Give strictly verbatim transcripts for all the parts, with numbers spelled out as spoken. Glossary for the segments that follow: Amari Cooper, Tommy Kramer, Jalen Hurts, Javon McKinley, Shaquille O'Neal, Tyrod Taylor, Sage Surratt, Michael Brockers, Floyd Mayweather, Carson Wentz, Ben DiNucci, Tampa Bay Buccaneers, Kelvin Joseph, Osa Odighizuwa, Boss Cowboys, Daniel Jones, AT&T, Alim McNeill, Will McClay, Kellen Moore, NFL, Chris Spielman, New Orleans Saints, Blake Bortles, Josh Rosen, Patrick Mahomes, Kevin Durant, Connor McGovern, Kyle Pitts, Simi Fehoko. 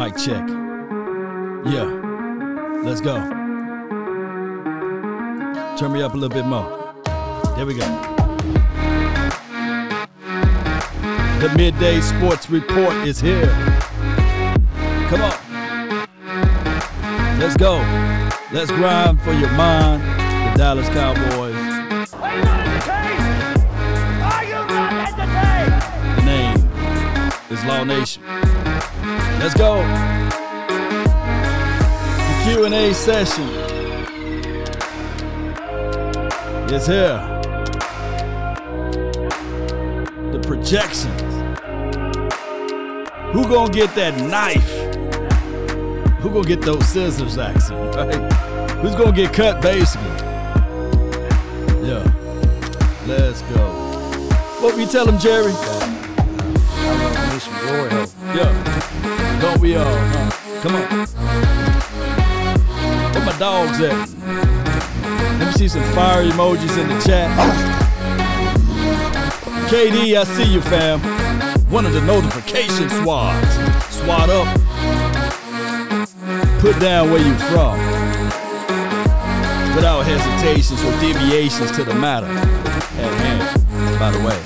Mic check. Yeah. Let's go. Turn me up a little bit more. There we go. The Midday Sports Report is here. Come on. Let's go. Let's grind for your mind. The Dallas Cowboys. Are you not entertained? Are you not entertained? The name is Law Nation. Let's go. The Q and A session is here. The projections. Who gonna get that knife? Who gonna get those scissors action, right? Who's gonna get cut, basically? Yeah. Let's go. What we tell them, Jerry? Yeah. Don't we all? Uh, come on. Where my dogs at? Let me see some fire emojis in the chat. K D, I see you, fam. One of the notification swads. Swat up. Put down where you from. Without hesitations or deviations to the matter at hand, by the way.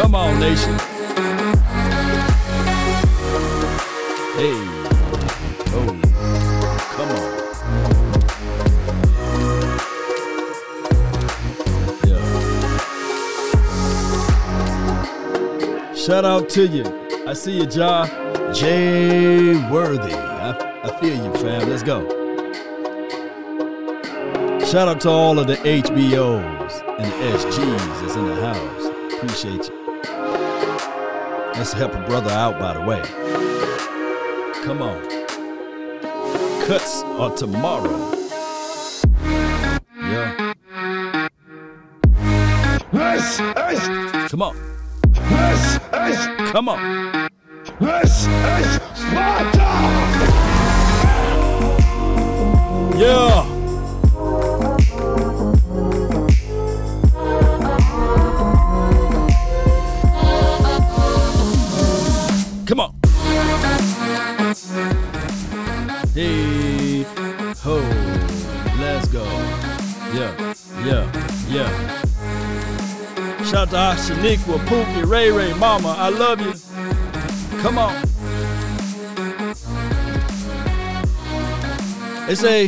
Come on, Nation. Hey. Oh. Come on. Yeah. Shout out to you. I see you, Ja. Jay Worthy. I, I feel you, fam. Let's go. Shout out to all of the H B Os and the S Gs that's in the house. Appreciate you. Let's help a brother out, by the way. Come on. Cuts are tomorrow. Yeah. Come on. Come on. Yeah. Come on. Hey, ho, let's go. Yeah, yeah, yeah. Shout out to Ashaniqua, Pookie, Ray Ray, Mama, I love you. Come on. They say,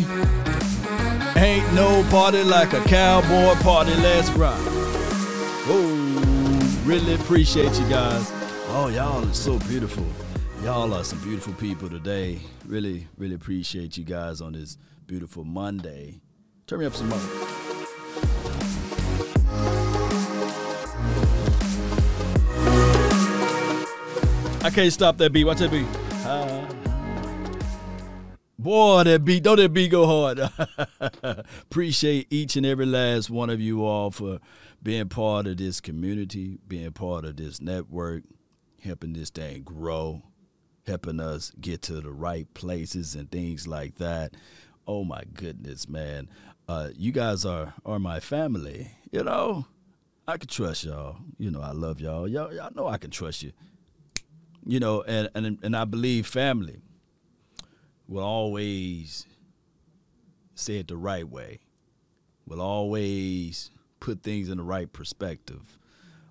ain't no party like a cowboy party, let's rock. Oh, really appreciate you guys. Oh, y'all are so beautiful. Y'all are some beautiful people today. Really, really appreciate you guys on this beautiful Monday. Turn me up some more. I can't stop that beat. Watch that beat. Uh, boy, that beat. Don't that beat go hard. Appreciate each and every last one of you all for being part of this community, being part of this network. Helping this thing grow, helping us get to the right places and things like that. Oh, my goodness, man. Uh, you guys are, are my family, you know. I can trust y'all. You know, I love y'all. Y'all, y'all know I can trust you. You know, and, and, and I believe family will always say it the right way, will always put things in the right perspective,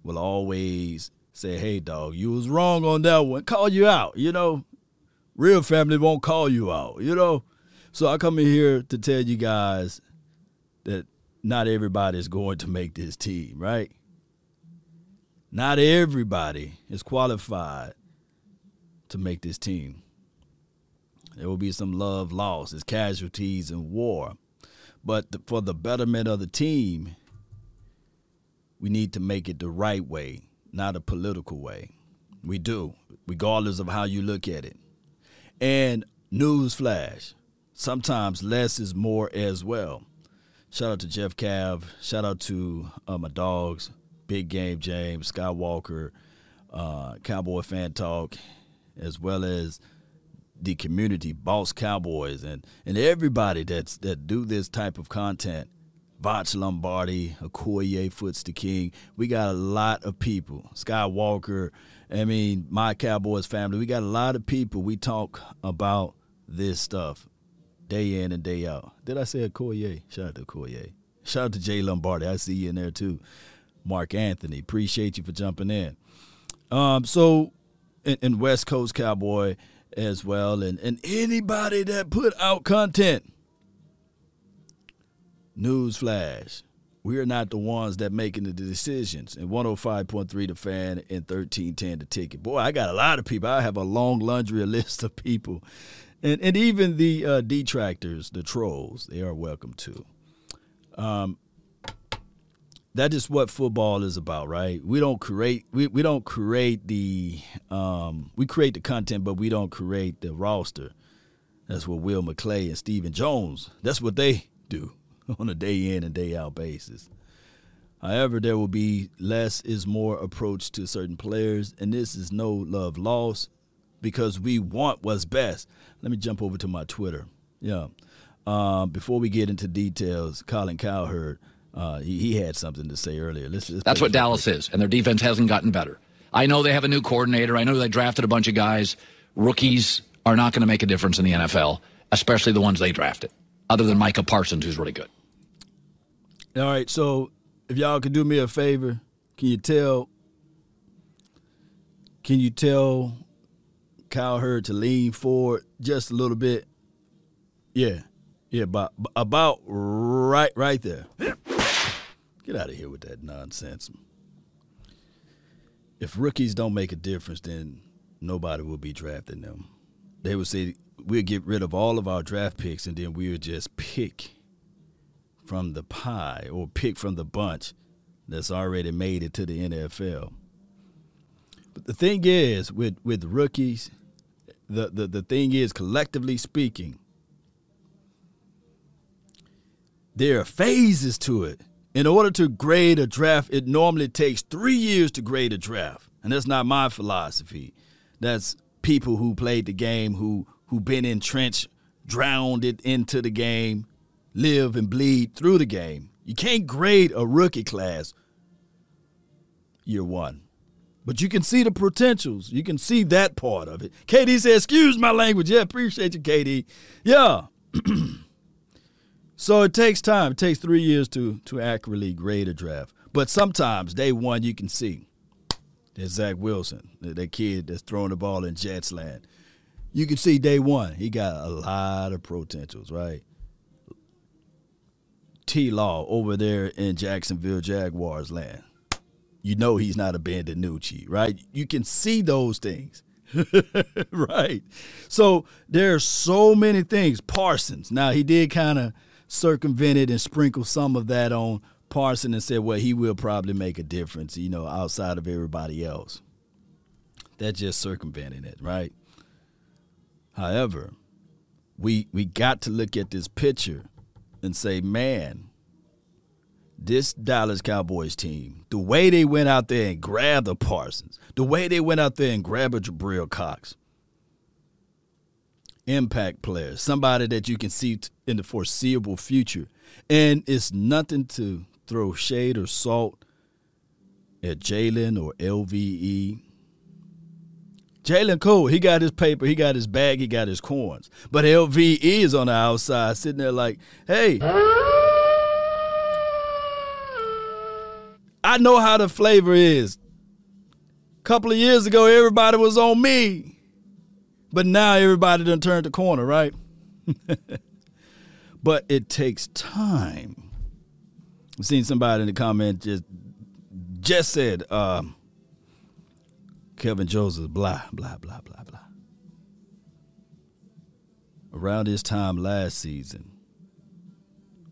will always say, hey, dog, you was wrong on that one. Call you out, you know. Real family won't call you out, you know. So I come in here to tell you guys that not everybody is going to make this team, right? Not everybody is qualified to make this team. There will be some love lost. There's casualties and war. But the, for the betterment of the team, we need to make it the right way. Not a political way. We do, regardless of how you look at it. And newsflash, sometimes less is more as well. Shout out to Jeff Cav. Shout out to uh, my dogs, Big Game James, Skywalker, uh, Cowboy Fan Talk, as well as the community, Boss Cowboys, and, and everybody that's that do this type of content. Botch Lombardi, Okoye, Foots the King. We got a lot of people. Skywalker, I mean, my Cowboys family. We got a lot of people. We talk about this stuff day in and day out. Did I say Okoye? Shout out to Okoye. Shout out to Jay Lombardi. I see you in there too. Mark Anthony, appreciate you for jumping in. Um, so, and, and West Coast Cowboy as well, and, and anybody that put out content. Newsflash, we are not the ones that making the decisions. And one oh five point three The Fan and thirteen ten The Ticket. Boy, I got a lot of people. I have a long laundry list of people. And and even the uh, detractors, the trolls, they are welcome too. Um, that is what football is about, right? We don't create we, we don't create the um, we create the content, but we don't create the roster. That's what Will McClay and Stephen Jones, that's what they do on a day in and day out basis. However, there will be less is more approach to certain players, and this is no love lost because we want what's best. Let me jump over to my Twitter. Yeah. Um, before we get into details, Colin Cowherd, uh, he, he had something to say earlier. Let's, let's That's what Dallas play. is, and their defense hasn't gotten better. I know they have a new coordinator. I know they drafted a bunch of guys. Rookies are not going to make a difference in the N F L, especially the ones they drafted, other than Micah Parsons, who's really good. All right, so if y'all could do me a favor, can you tell can you tell Cowherd to lean forward just a little bit? Yeah, yeah, about, about right right there. Get out of here with that nonsense. If rookies don't make a difference, then nobody will be drafting them. They would say, we'll get rid of all of our draft picks, and then we'll just pick from the pie or pick from the bunch that's already made it to the N F L. But the thing is, with, with rookies, the, the, the thing is, collectively speaking, there are phases to it. In order to grade a draft, it normally takes three years to grade a draft. And that's not my philosophy. That's people who played the game, who who been entrenched, drowned it into the game, live and bleed through the game. You can't grade a rookie class year one. But you can see the potentials. You can see that part of it. K D said, excuse my language. Yeah, appreciate you, K D. Yeah. So it takes time. It takes three years to, to accurately grade a draft. But sometimes, day one, you can see. There's Zach Wilson, that kid that's throwing the ball in Jets land. You can see day one, he got a lot of potentials, right? T-Law over there in Jacksonville Jaguars land. You know he's not a Ben DiNucci, right? You can see those things, right? So there are so many things. Parsons. Now, he did kind of circumvent it and sprinkle some of that on Parsons and said, well, he will probably make a difference, you know, outside of everybody else. That just circumvented it, right? However, we we got to look at this picture and say, man, this Dallas Cowboys team, the way they went out there and grabbed a Parsons, the way they went out there and grabbed a Jabril Cox, impact player, somebody that you can see in the foreseeable future. And it's nothing to throw shade or salt at Jalen or L V E. Jalen Cole, he got his paper, he got his bag, he got his coins. But L V E is on the outside sitting there like, hey, I know how the flavor is. A couple of years ago, everybody was on me. But now everybody done turned the corner, right? But it takes time. I've seen somebody in the comment just, just said, uh, Kelvin Joseph, blah, blah, blah, blah, blah. Around this time last season,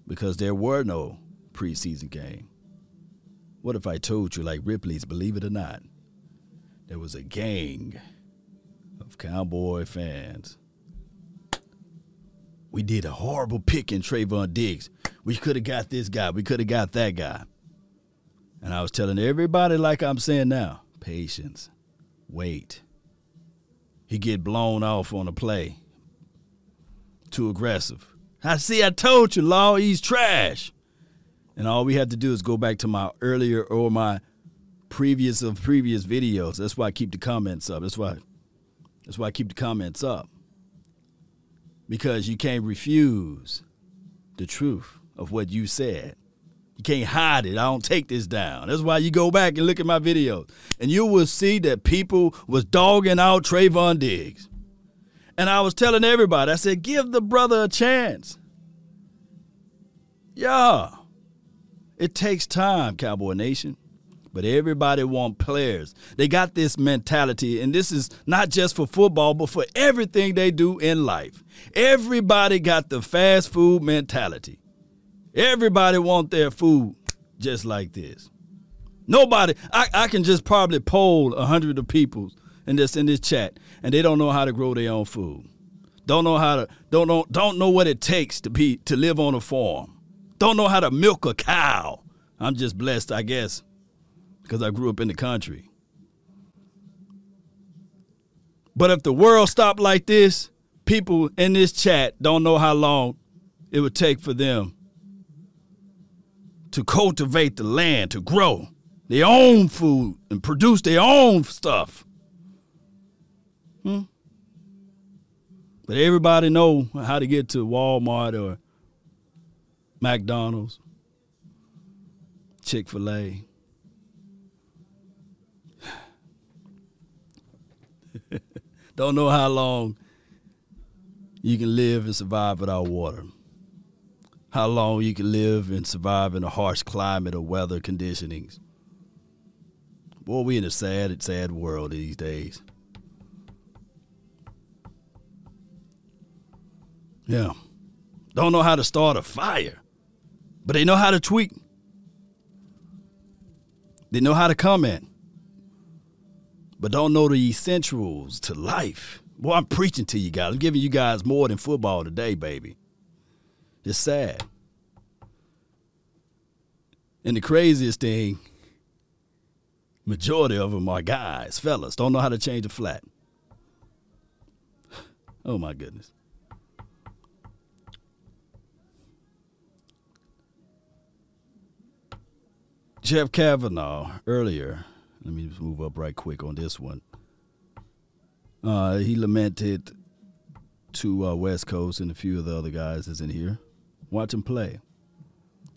because there were no preseason game. What if I told you, like Ripley's Believe It or Not, there was a gang of Cowboy fans. We did a horrible pick in Trayvon Diggs. We could have got this guy. We could have got that guy. And I was telling everybody, like I'm saying now, patience. Wait. He get blown off on a play. Too aggressive. I see, I told you, Law, he's trash. And all we have to do is go back to my earlier or my previous of previous videos. That's why I keep the comments up. That's why that's why I keep the comments up. Because you can't refuse the truth of what you said. You can't hide it. I don't take this down. That's why you go back and look at my videos. And you will see that people was dogging out Trayvon Diggs. And I was telling everybody, I said, give the brother a chance. Yeah. It takes time, Cowboy Nation. But everybody want players. They got this mentality, and this is not just for football, but for everything they do in life. Everybody got the fast food mentality. Everybody want their food just like this. Nobody, I, I can just probably poll a hundred of people in this in this chat, and they don't know how to grow their own food. Don't know how to don't know don't know what it takes to be to live on a farm. Don't know how to milk a cow. I'm just blessed, I guess, because I grew up in the country. But if the world stopped like this, people in this chat don't know how long it would take for them to cultivate the land, to grow their own food and produce their own stuff. Hmm? But everybody know how to get to Walmart or McDonald's, Chick-fil-A. Don't know how long you can live and survive without water. How long you can live and survive in a harsh climate or weather conditionings. Boy, we in a sad, sad world these days. Yeah. Don't know how to start a fire, but they know how to tweet. They know how to comment, but don't know the essentials to life. Boy, I'm preaching to you guys. I'm giving you guys more than football today, baby. It's sad. And the craziest thing, majority of them are guys, fellas, don't know how to change a flat. Oh, my goodness. Jeff Cavanaugh earlier, let me just move up right quick on this one. Uh, he lamented to uh, West Coast and a few of the other guys that's in here. Watch him play.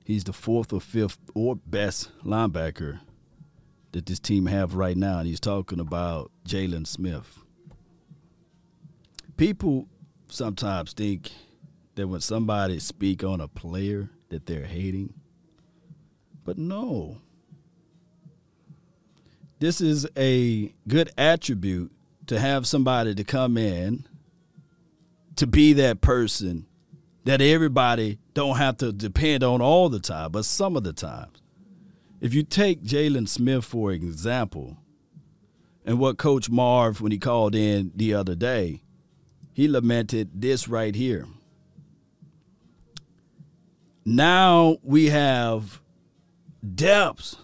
He's the fourth or fifth or best linebacker that this team have right now, and he's talking about Jalen Smith. People sometimes think that when somebody speak on a player that they're hating, but no. This is a good attribute to have somebody to come in to be that person that everybody don't have to depend on all the time, but some of the times. If you take Jalen Smith, for example, and what Coach Marv, when he called in the other day, he lamented this right here. Now we have depths.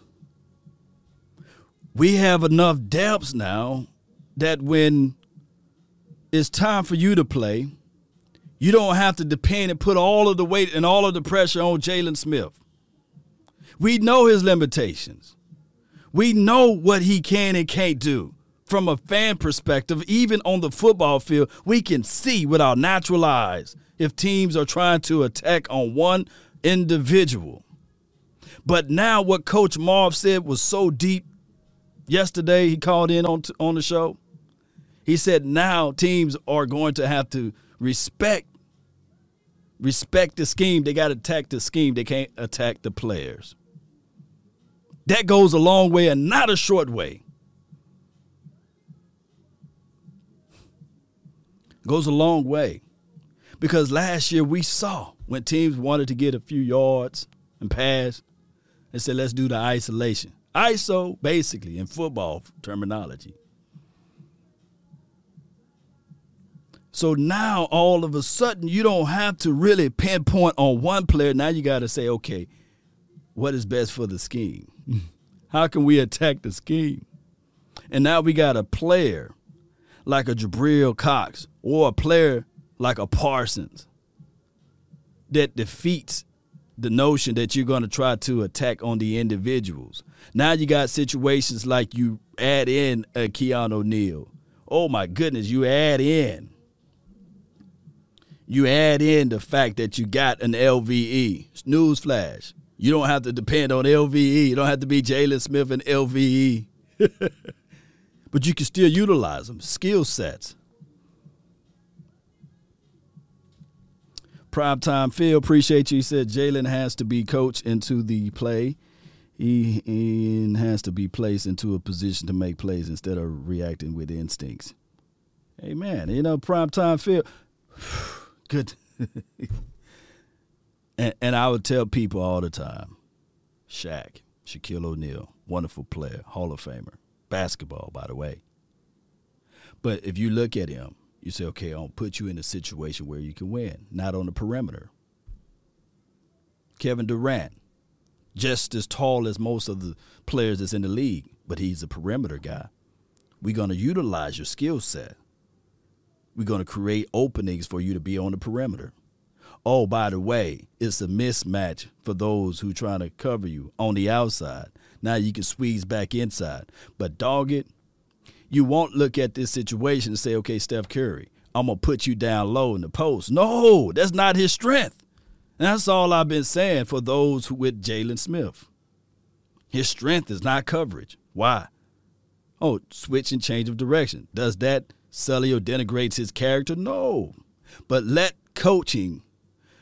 We have enough depths now that when it's time for you to play, you don't have to depend and put all of the weight and all of the pressure on Jalen Smith. We know his limitations. We know what he can and can't do. From a fan perspective, even on the football field, we can see with our natural eyes if teams are trying to attack on one individual. But now what Coach Marv said was so deep yesterday, he called in on, on the show. He said now teams are going to have to respect, respect the scheme. They got to attack the scheme. They can't attack the players. That goes a long way and not a short way. Goes a long way. Because last year we saw when teams wanted to get a few yards and pass, they said let's do the isolation. I S O, basically, in football terminology. So now all of a sudden you don't have to really pinpoint on one player. Now you got to say, okay, what is best for the scheme? How can we attack the scheme? And now we got a player like a Jabril Cox or a player like a Parsons that defeats the notion that you're going to try to attack on the individuals. Now you got situations like you add in a Keanu Neal. Oh, my goodness, you add in. You add in the fact that you got an L V E. Newsflash. You don't have to depend on L V E. You don't have to be Jalen Smith and L V E. But you can still utilize them. Skill sets. Primetime Phil, appreciate you. He said Jalen has to be coached into the play. He, he has to be placed into a position to make plays instead of reacting with instincts. Hey, man, you know, Primetime Phil. Good. and, and I would tell people all the time, Shaq, Shaquille O'Neal, wonderful player, Hall of Famer, basketball, by the way. But if you look at him, you say, okay, I'll put you in a situation where you can win, not on the perimeter. Kevin Durant, just as tall as most of the players that's in the league, but he's a perimeter guy. We're going to utilize your skill set. We're going to create openings for you to be on the perimeter. Oh, by the way, it's a mismatch for those who are trying to cover you on the outside. Now you can squeeze back inside. But, dog it, you won't look at this situation and say, okay, Steph Curry, I'm going to put you down low in the post. No, that's not his strength. And that's all I've been saying for those who with Jalen Smith. His strength is not coverage. Why? Oh, switch and change of direction. Does that Sully or denigrates his character? No. But let coaching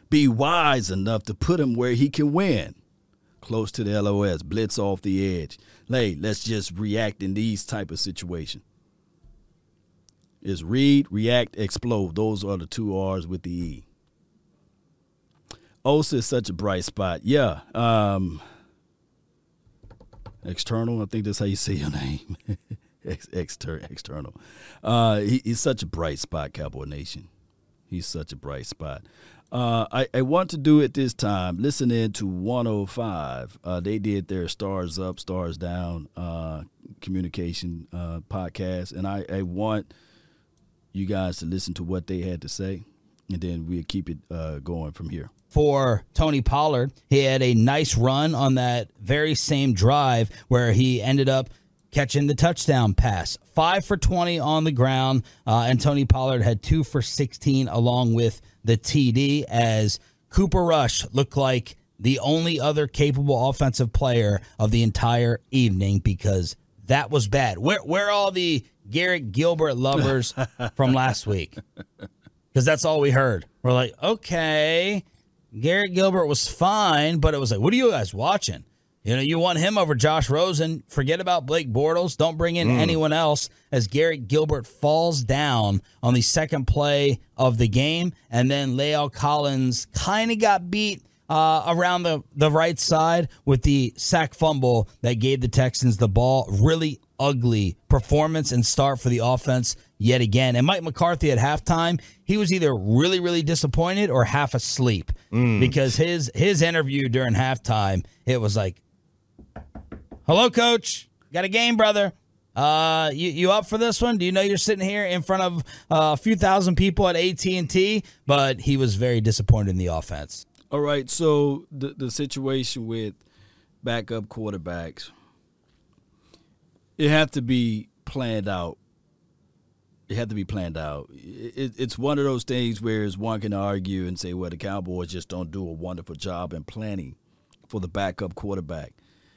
be wise enough to put him where he can win. Close to the L O S, blitz off the edge. Hey, let's just react in these type of situations. It's read, react, explode. Those are the two R's with the E. Osa is such a bright spot. Yeah. Um, external, I think that's how you say your name. Ex- exter- external. Uh, he, he's such a bright spot, Cowboy Nation. He's such a bright spot. Uh, I, I want to do it this time. Listen in to one oh five. Uh, they did their Stars Up, Stars Down uh, communication uh, podcast, and I, I want you guys to listen to what they had to say, and then we'll keep it uh, going from here. For Tony Pollard, he had a nice run on that very same drive where he ended up catching the touchdown pass. five for twenty on the ground, uh, and Tony Pollard had two for sixteen along with the T D as Cooper Rush looked like the only other capable offensive player of the entire evening because that was bad. Where, where are all the Garrett Gilbert lovers from last week? Because that's all we heard. We're like, okay, Garrett Gilbert was fine, but it was like, what are you guys watching? You know, you want him over Josh Rosen. Forget about Blake Bortles. Don't bring in mm. anyone else as Garrett Gilbert falls down on the second play of the game. And then Lyle Collins kind of got beat uh, around the, the right side with the sack fumble that gave the Texans the ball. Really ugly performance and start for the offense yet again. And Mike McCarthy at halftime, he was either really, really disappointed or half asleep mm. because his his interview during halftime, it was like, hello, coach. Got a game, brother. Uh, you, you up for this one? Do you know you're sitting here in front of uh, a few thousand people at A T and T? But he was very disappointed in the offense. All right, so the, the situation with backup quarterbacks, it had to be planned out. It had to be planned out. It, it's one of those things where one can argue and say, well, the Cowboys just don't do a wonderful job in planning for the backup quarterback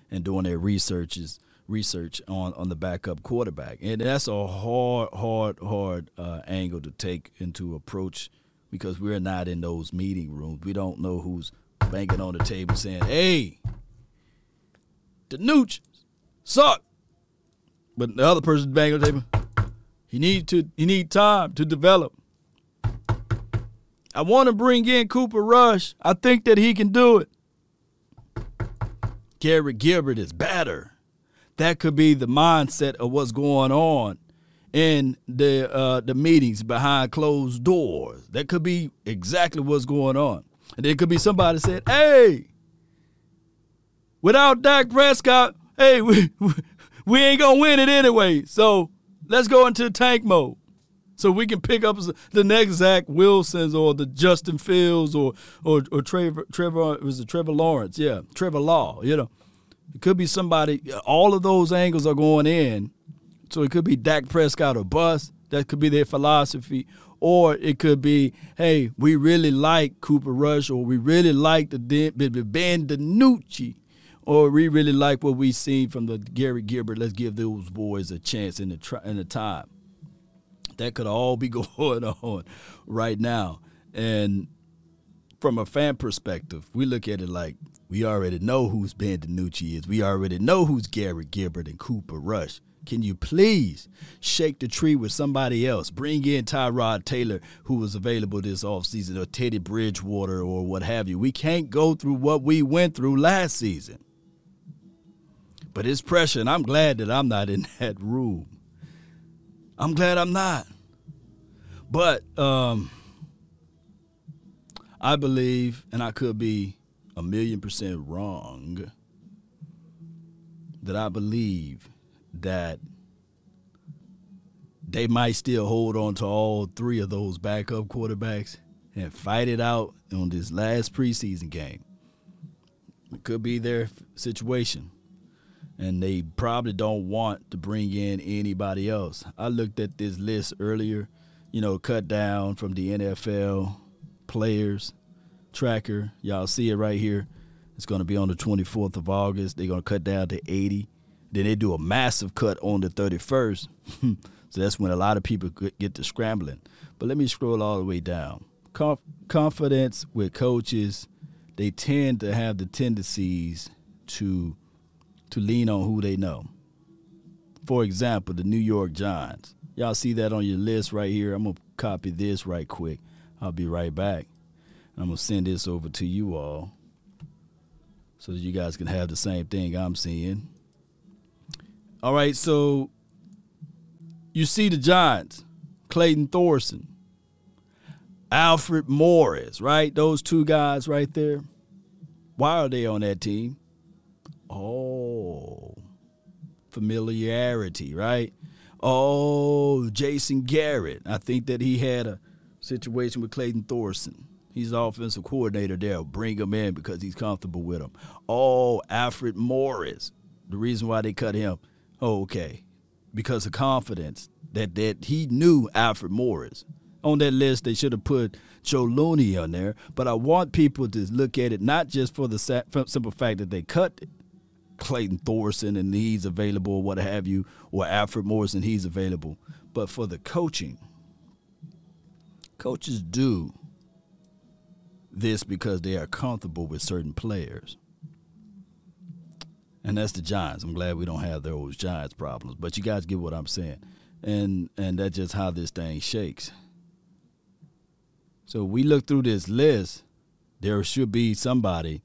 and doing their researches, research on, on the backup quarterback. And that's a hard, hard, hard uh, angle to take into approach because we're not in those meeting rooms. We don't know who's banging on the table saying, hey, the Nooch suck. But the other person's banging on the table, he need, to, he need time to develop. I want to bring in Cooper Rush. I think that he can do it. Garrett Gilbert is better. That could be the mindset of what's going on in the uh, the meetings behind closed doors. That could be exactly what's going on. And there could be somebody said, hey, without Dak Prescott, hey, we, we ain't going to win it anyway. So let's go into tank mode. so we can pick up the next Zach Wilsons or the Justin Fields or or or Trevor Trevor it was it Trevor Lawrence, yeah, Trevor Law, you know. It could be somebody. All of those angles are going in. So it could be Dak Prescott or bust. That could be their philosophy. Or it could be, hey, we really like Cooper Rush, or we really like the Ben DiNucci, or we really like what we seen from the Garrett Gilbert. Let's give those boys a chance in the tri- in the time. That could all be going on right now. And from a fan perspective, we look at it like we already know who's Ben DiNucci is. We already know who's Garrett Gilbert and Cooper Rush. Can you please shake the tree with somebody else? Bring in Tyrod Taylor, who was available this offseason, or Teddy Bridgewater, or what have you. We can't go through what we went through last season. But it's pressure, and I'm glad that I'm not in that room. I'm glad I'm not. But um, I believe, and I could be a million percent wrong, that I believe that they might still hold on to all three of those backup quarterbacks and fight it out on this last preseason game. It could be their situation, and they probably don't want to bring in anybody else. I looked at this list earlier, you know, cut down from the N F L players tracker. Y'all see it right here. It's going to be on the twenty-fourth of August. They're going to cut down to eighty. Then they do a massive cut on the thirty-first. So that's when a lot of people get to scrambling. But let me scroll all the way down. Conf- confidence with coaches, they tend to have the tendencies to, to lean on who they know. For example, the New York Giants. Y'all see that on your list right here. I'm going to copy this right quick. I'll be right back. I'm going to send this over to you all so that you guys can have the same thing I'm seeing. All right, so you see the Giants, Clayton Thorson, Alfred Morris, right? Those two guys right there. Why are they on that team? Oh, familiarity, right? Oh, Jason Garrett. I think that he had a situation with Clayton Thorson. He's the offensive coordinator there. Bring him in because he's comfortable with him. Oh, Alfred Morris. The reason why they cut him. Oh, okay, because of confidence that, that he knew Alfred Morris. On that list, they should have put Joe Looney on there, but I want people to look at it not just for the simple fact that they cut Clayton Thorson and he's available or what have you, or Alfred Morris and he's available, but for the coaching. Coaches do this because they are comfortable with certain players. And that's the Giants. I'm glad we don't have those Giants problems. But you guys get what I'm saying. And and that's just how this thing shakes. So we look through this list. There should be somebody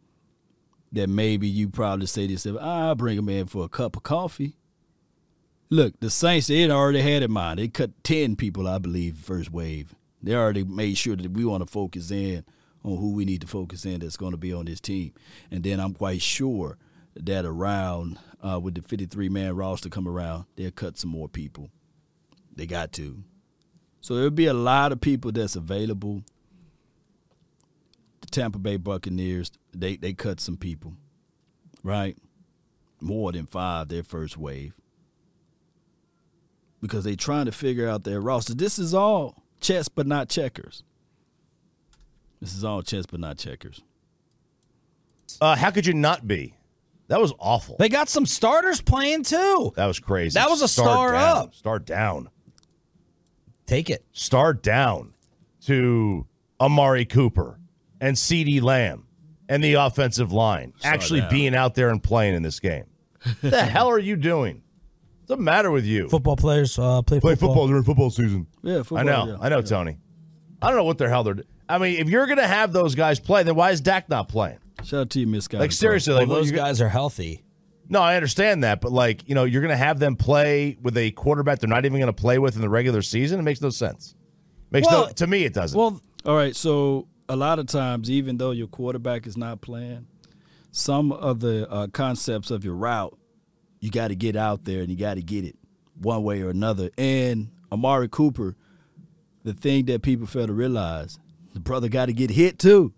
that maybe you probably say to yourself, I'll bring them in for a cup of coffee. Look, the Saints, they had already had in mind. They cut ten people, I believe, first wave. They already made sure that we want to focus in on who we need to focus in that's going to be on this team. And then I'm quite sure that around uh, with the fifty-three man roster come around, they'll cut some more people. They got to. So there'll be a lot of people that's available. The Tampa Bay Buccaneers, they they cut some people, right? More than five, their first wave. Because they're trying to figure out their roster. This is all chess but not checkers. This is all chess but not checkers. Uh, how could you not be? That was awful. They got some starters playing, too. That was crazy. That was a star, star down, up. Star down. Take it. Star down to Amari Cooper and CeeDee Lamb and the offensive line star actually down. Being out there and playing in this game. What the hell are you doing? What's the matter with you? Football players uh, play, play football. Play football during football season. Yeah, football. I know. Yeah. I know, yeah. Tony. I don't know what the hell they're doing. I mean, if you're going to have those guys play, then why is Dak not playing? Shout out to you, Miss Guy. Like, seriously. Like, well, those guys are healthy. No, I understand that. But, like, you know, you're going to have them play with a quarterback they're not even going to play with in the regular season? It makes no sense. Makes well, no, to me, it doesn't. Well, all right. So, a lot of times, even though your quarterback is not playing, some of the uh, concepts of your route, you got to get out there and you got to get it one way or another. And Amari Cooper the thing that people fail to realize, the brother got to get hit too.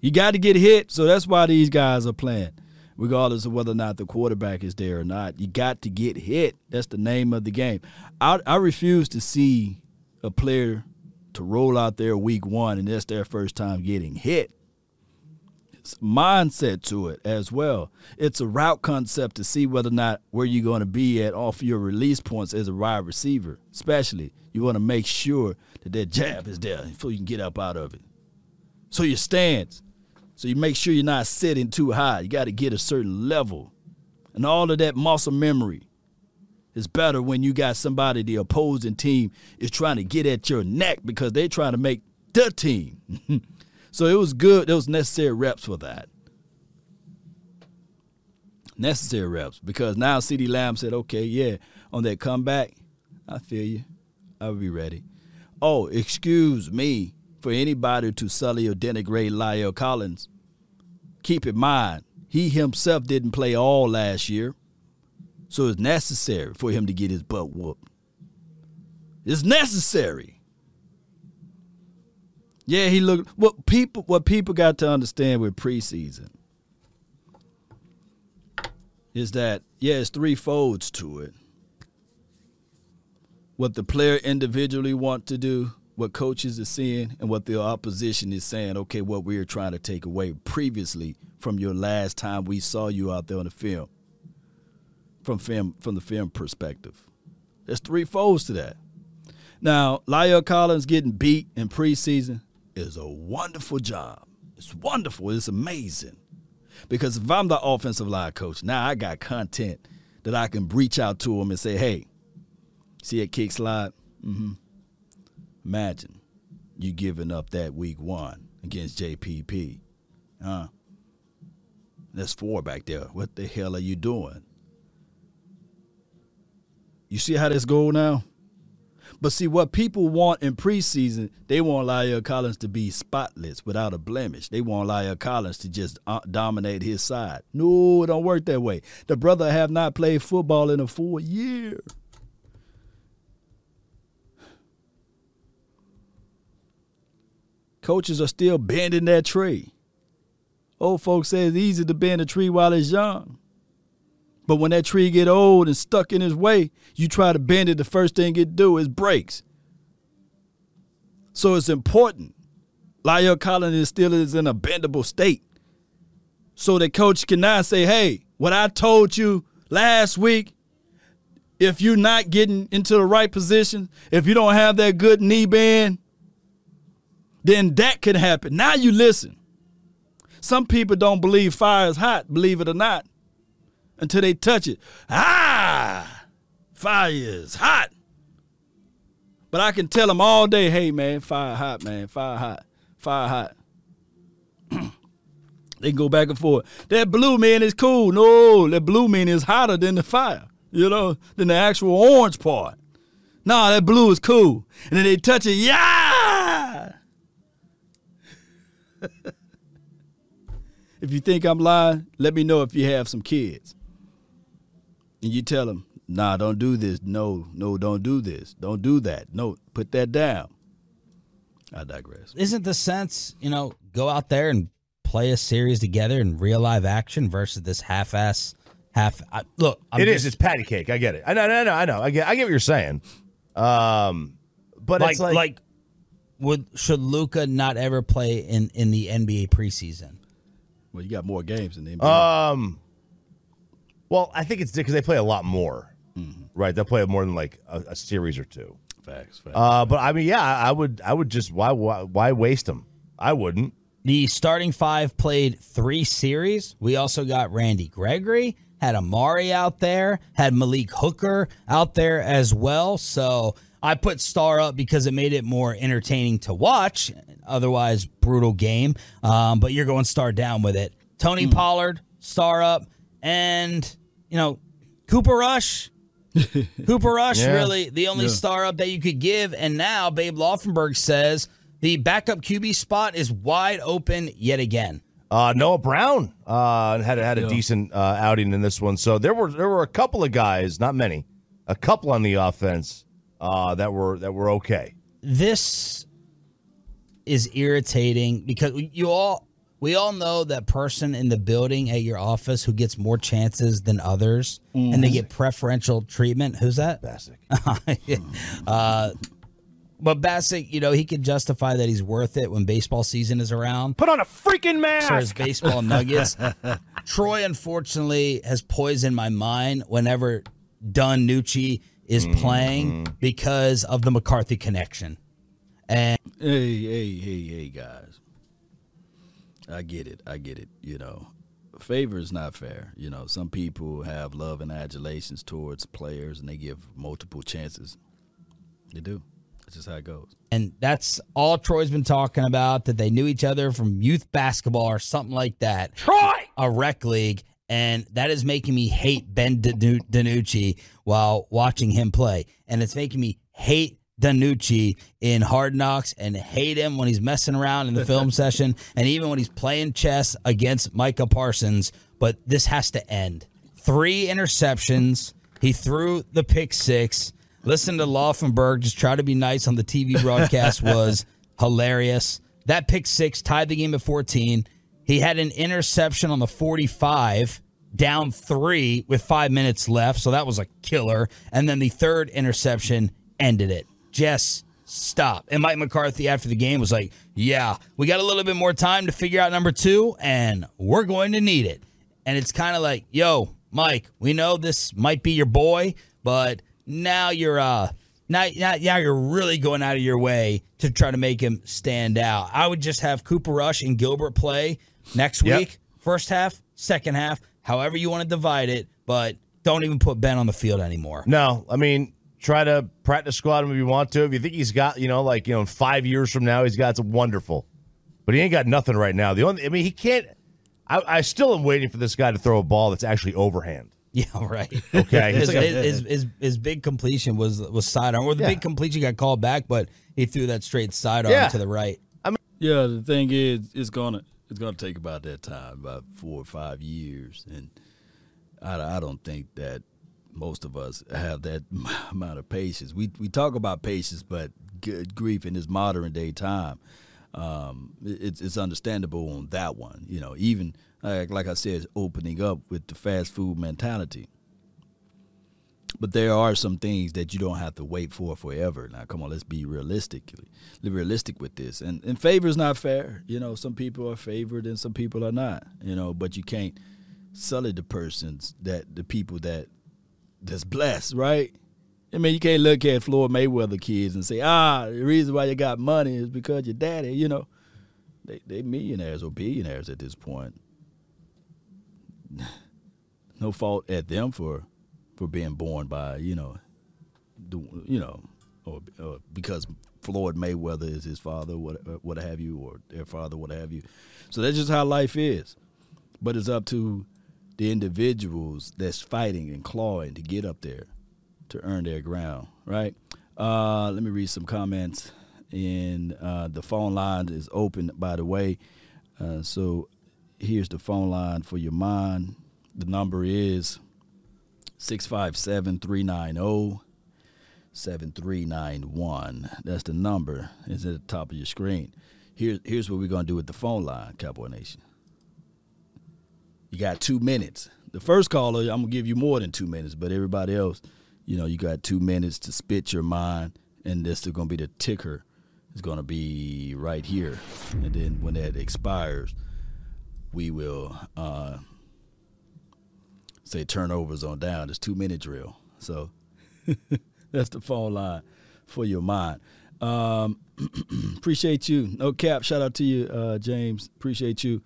You got to get hit, so that's why these guys are playing, regardless of whether or not the quarterback is there or not. You got to get hit. That's the name of the game. I, I refuse to see a player to roll out there week one and that's their first time getting hit. It's a mindset to it as well. It's a route concept to see whether or not where you're going to be at off your release points as a wide receiver. Especially, you want to make sure that that jab is there before you can get up out of it. So your stance. So you make sure you're not sitting too high. You got to get a certain level. And all of that muscle memory is better when you got somebody, the opposing team, is trying to get at your neck because they're trying to make the team. So it was good. There was necessary reps for that. Necessary reps because now CeeDee Lamb said, okay, yeah, on that comeback, I feel you. I'll be ready. Oh, excuse me. For anybody to sully or denigrate Lyle Collins, keep in mind, he himself didn't play all last year, so it's necessary for him to get his butt whooped. It's necessary. Yeah, he looked – what people what people got to understand with preseason is that, yeah, it's three folds to it. What the player individually want to do, what coaches are seeing, and what the opposition is saying, okay, what we're trying to take away previously from your last time we saw you out there on the film, from film, from the film perspective. There's three folds to that. Now, Lyle Collins getting beat in preseason is a wonderful job. It's wonderful. It's amazing. Because if I'm the offensive line coach, now I got content that I can reach out to him and say, hey, see that kick slide? Mm-hmm. Imagine you giving up that week one against J P P. Huh? That's four back there. What the hell are you doing? You see how this goes now? But see, what people want in preseason, they want Lyle Collins to be spotless, without a blemish. They want Lyle Collins to just dominate his side. No, it don't work that way. The brother have not played football in a full year. Coaches are still bending that tree. Old folks say it's easy to bend a tree while it's young. But when that tree get old and stuck in its way, you try to bend it, the first thing it do is breaks. So it's important. Lyle Collins is still is in a bendable state. So the coach cannot say, hey, what I told you last week, if you're not getting into the right position, if you don't have that good knee bend, then that could happen. Now you listen. Some people don't believe fire is hot, believe it or not, until they touch it. Ah, fire is hot. But I can tell them all day, hey, man, fire hot, man, fire hot, fire hot. They can go back and forth. That blue man is cool. No, that blue man is hotter than the fire, you know, than the actual orange part. No, that blue is cool. And then they touch it, yeah. If you think I'm lying, let me know if you have some kids. And you tell them, nah, don't do this. No, no, don't do this. Don't do that. No, put that down. I digress. Isn't the sense, you know, go out there and play a series together in real live action versus this half-ass, half I, look. I'm it just, is. It's patty cake. I get it. I know, I know, I know. I get, I get what you're saying. Um, but like, it's like. like Would should Luka not ever play in, in the N B A preseason? Well, you got more games in the N B A. Um, well, I think it's because they play a lot more, mm-hmm. right? They'll play more than like a, a series or two. Facts. facts uh, facts. But I mean, yeah, I would. I would just why why, why waste them? I wouldn't. The starting five played three series. We also got Randy Gregory, had Amari out there, had Malik Hooker out there as well. So. I put Star up because it made it more entertaining to watch. Otherwise, brutal game. Um, but you're going Star down with it. Tony mm. Pollard, Star up. And, you know, Cooper Rush. Cooper Rush, yeah. really, the only yeah. Star up that you could give. And now, Babe Loffenberg says the backup Q B spot is wide open yet again. Uh, Noah Brown uh, had, had a yeah. decent uh, outing in this one. So there were there were a couple of guys, not many, a couple on the offense uh, that were that were okay. This is irritating because you all we all know that person in the building at your office who gets more chances than others mm. and they get preferential treatment. Who's that? Bassick. uh, but Bassick, you know, he could justify that he's worth it when baseball season is around. Put on a freaking mask. For his baseball nuggets. Troy, unfortunately, has poisoned my mind whenever DiNucci is mm-hmm. playing because of the McCarthy connection. And hey, hey, hey, hey, guys. I get it. I get it. You know, favor is not fair. You know, some people have love and adulations towards players, and they give multiple chances. They do. That's just how it goes. And that's all Troy's been talking about, that they knew each other from youth basketball or something like that. Troy! A rec league. And that is making me hate Ben DiNucci while watching him play. And it's making me hate DiNucci in Hard Knocks and hate him when he's messing around in the film session and even when he's playing chess against Micah Parsons. But this has to end. Three interceptions. He threw the pick six. Listen to Laufenberg just try to be nice on the T V broadcast was hilarious. That pick six tied the game at fourteen. He had an interception on the forty-five, down three with five minutes left. So that was a killer. And then the third interception ended it. Just stop. And Mike McCarthy after the game was like, yeah, we got a little bit more time to figure out number two, and we're going to need it. And it's kind of like, yo, Mike, we know this might be your boy, but now you're uh, now, now, now you're really going out of your way to try to make him stand out. I would just have Cooper Rush and Gilbert play next yep. week, first half, second half, however you want to divide it, but don't even put Ben on the field anymore. No, I mean, try to practice squad him if you want to. If you think he's got, you know, like, you know, five years from now, he's got some wonderful. But he ain't got nothing right now. The only, I mean, he can't. I, I still am waiting for this guy to throw a ball that's actually overhand. Yeah, right. Okay. his, like a, his, his, his big completion was, was sidearm. Or the yeah. big completion got called back, but he threw that straight sidearm yeah. to the right. I mean, yeah, the thing is, it's going to it's gonna take about that time, about four or five years. And I, I don't think that most of us have that amount of patience. We we talk about patience, but good grief, in this modern day time, um, it's it's understandable on that one. You know, even like, like I said, opening up with the fast food mentality. But there are some things that you don't have to wait for forever. Now, come on, let's be realistic, realistic with this. And and favor is not fair. You know, some people are favored and some people are not. You know, but you can't sully the persons that the people that. That's blessed, right? I mean, you can't look at Floyd Mayweather kids and say, ah, the reason why you got money is because your daddy, you know. They they millionaires or billionaires at this point. No fault at them for for being born by, you know, the, you know, or, or because Floyd Mayweather is his father, what what have you, or their father, what have you. So that's just how life is. But it's up to the individuals that's fighting and clawing to get up there to earn their ground, right? Uh, let me read some comments. And uh, the phone line is open, by the way. Uh, so here's the phone line for your mind. The number is six five seven, three nine zero, seven three nine one. That's the number. It's at the top of your screen. Here, here's what we're going to do with the phone line, Cowboy Nation. You got two minutes. The first caller, I'm going to give you more than two minutes, but everybody else, you know, you got two minutes to spit your mind, and this is going to be the ticker. It's going to be right here. And then when that expires, we will uh, say turnovers on down. It's two-minute drill. So that's the phone line for your mind. Um, appreciate you. No cap. Shout out to you, uh, James. Appreciate you.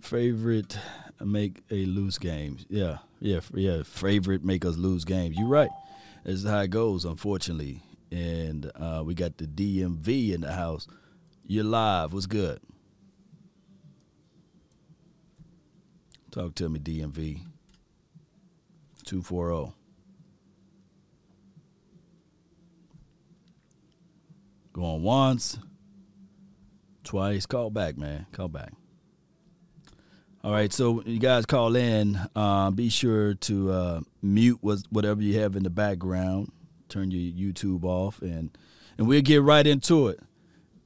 Favorite make a lose game. Yeah, yeah, yeah. Favorite make us lose games. You're right. This is how it goes, unfortunately. And uh, we got the D M V in the house. You're live. What's good? Talk to me, D M V. two four zero. Going once, twice. Call back, man. Call back. All right, so when you guys call in, uh, be sure to uh, mute whatever you have in the background. turn your YouTube off, and and we'll get right into it.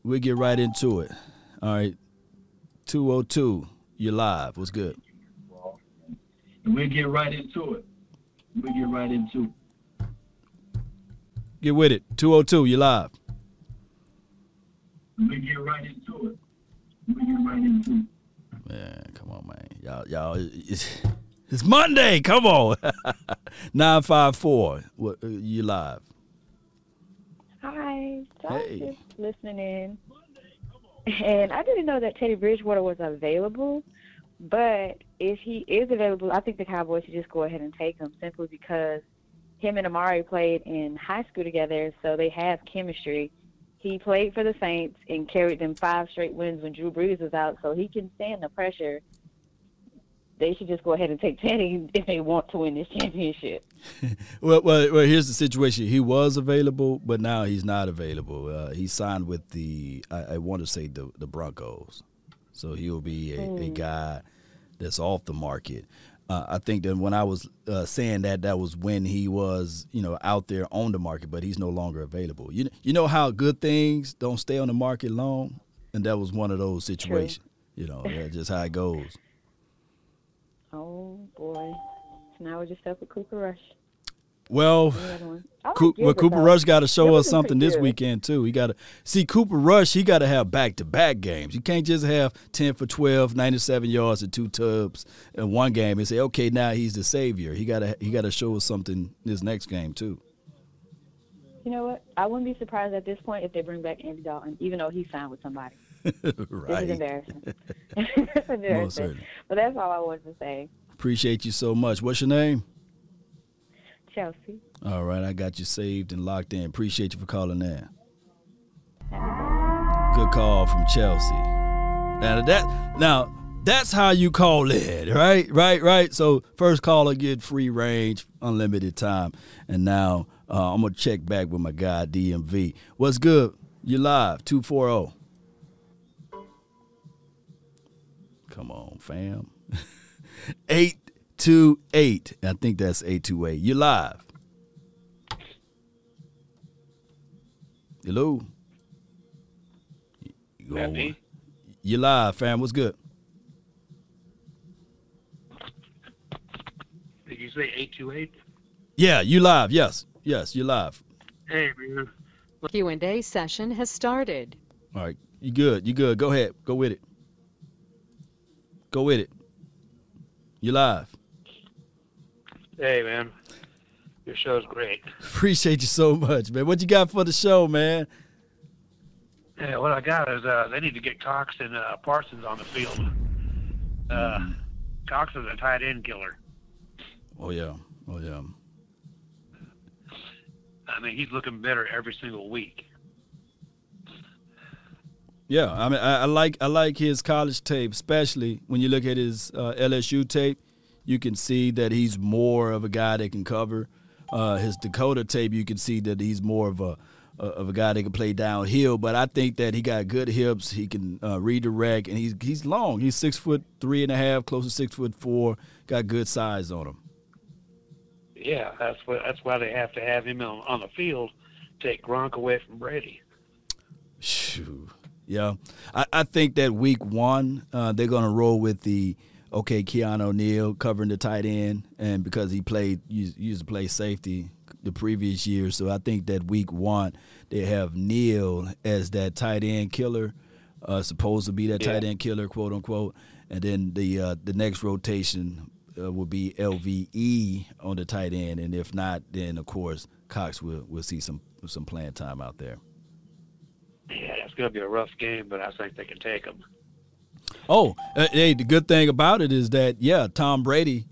We'll get right into it. All right, two oh two, you're live. What's good? We'll get right into it. We'll get right into it. Get with it. two oh two, you're live. We'll get right into it. We'll get right into it. Man, come on, man. Y'all, y'all, it's, it's Monday. Come on. nine five four, what, you live. Hi. So hey. I was just listening in. And I didn't know that Teddy Bridgewater was available. But if he is available, I think the Cowboys should just go ahead and take him, simply because him and Amari played in high school together, so they have chemistry. He played for the Saints and carried them five straight wins when Drew Brees was out, so he can stand the pressure. They should just go ahead and take Teddy if they want to win this championship. well, well, well, here's the situation. He was available, but now he's not available. Uh, he signed with the, I, I want to say, the, the Broncos. So he'll be a, mm. a guy that's off the market. Uh, I think that when I was uh, saying that, that was when he was, you know, out there on the market, but he's no longer available. You, you know how good things don't stay on the market long? And that was one of those situations. True. You know, that's just how it goes. Oh, boy. So now we're just up with Cooper Rush. Well, like Coop, well Cooper though. Rush got to show that us something this weekend, too. He got to see Cooper Rush. He got to have back-to-back games. You can't just have ten for twelve, ninety-seven yards, and two tubs in one game and say, okay, now he's the savior. He got to he got to show us something this next game, too. You know what? I wouldn't be surprised at this point if they bring back Andy Dalton, even though he signed with somebody. Right. This is embarrassing. It's embarrassing. But that's all I wanted to say. Appreciate you so much. What's your name? Chelsea. All right, I got you saved and locked in. Appreciate you for calling in. Good call from Chelsea. Now that now that's how you call it, right? Right, right. So first caller get free range, unlimited time, and now uh, I'm gonna check back with my guy D M V. What's good? You live two four zero. Come on, fam. Eight. Two eight, I think that's eight two eight. You're live. Hello. You You're live, fam. What's good? Did you say eight two eight? Yeah, you live. Yes, yes, you're live. Hey, man. Q and A session has started. All right, you good? You good? Go ahead. Go with it. Go with it. You're live. Hey, man. Your show's great. Appreciate you so much, man. What you got for the show, man? Yeah, what I got is uh, they need to get Cox and uh, Parsons on the field. Uh, Cox is a tight end killer. Oh, yeah. Oh, yeah. I mean, he's looking better every single week. Yeah, I mean, I, I like I like his college tape, especially when you look at his uh, L S U tape. You can see that he's more of a guy that can cover. Uh, his Dakota tape, you can see that he's more of a uh, of a guy that can play downhill. But I think that he got good hips. He can uh, redirect, and he's he's long. He's six foot three and a half, close to six foot four. Got good size on him. Yeah, that's what that's why they have to have him on, on the field. Take Gronk away from Brady. Shoo. Yeah, I, I think that week one uh, they're gonna roll with the. Okay, Keanu Neal covering the tight end, and because he played used, used to play safety the previous year, so I think that week one they have Neal as that tight end killer, uh, supposed to be that yeah. tight end killer, quote unquote, and then the uh, the next rotation uh, will be L V E on the tight end, and if not, then of course Cox will will see some some playing time out there. Yeah, that's gonna be a rough game, but I think they can take them. Oh, hey, the good thing about it is that, yeah, Tom Brady,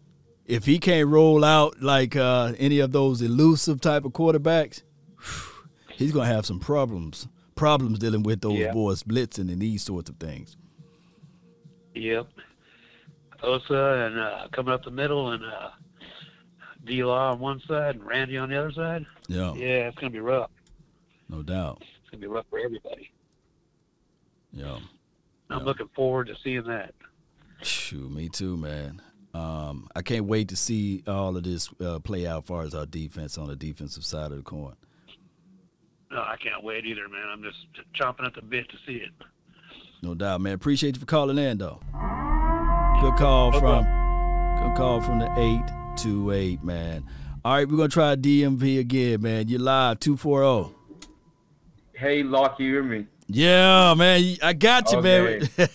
if he can't roll out like uh, any of those elusive type of quarterbacks, whew, he's going to have some problems, problems dealing with those yeah. boys blitzing and these sorts of things. Yep. Osa and uh, coming up the middle and uh, D-Law on one side and Randy on the other side. Yeah. Yeah, it's going to be rough. No doubt. It's going to be rough for everybody. Yeah. I'm yeah. looking forward to seeing that. Shoot, me too, man. Um, I can't wait to see all of this uh, play out as far as our defense on the defensive side of the coin. No, I can't wait either, man. I'm just chomping at the bit to see it. No doubt, man. Appreciate you for calling in, though. Good call from good call from the eight two eight, man. All right, we're going to try D M V again, man. You're live, two four zero. Hey, Locke, you hear me? Yeah, man. I got you, okay. man.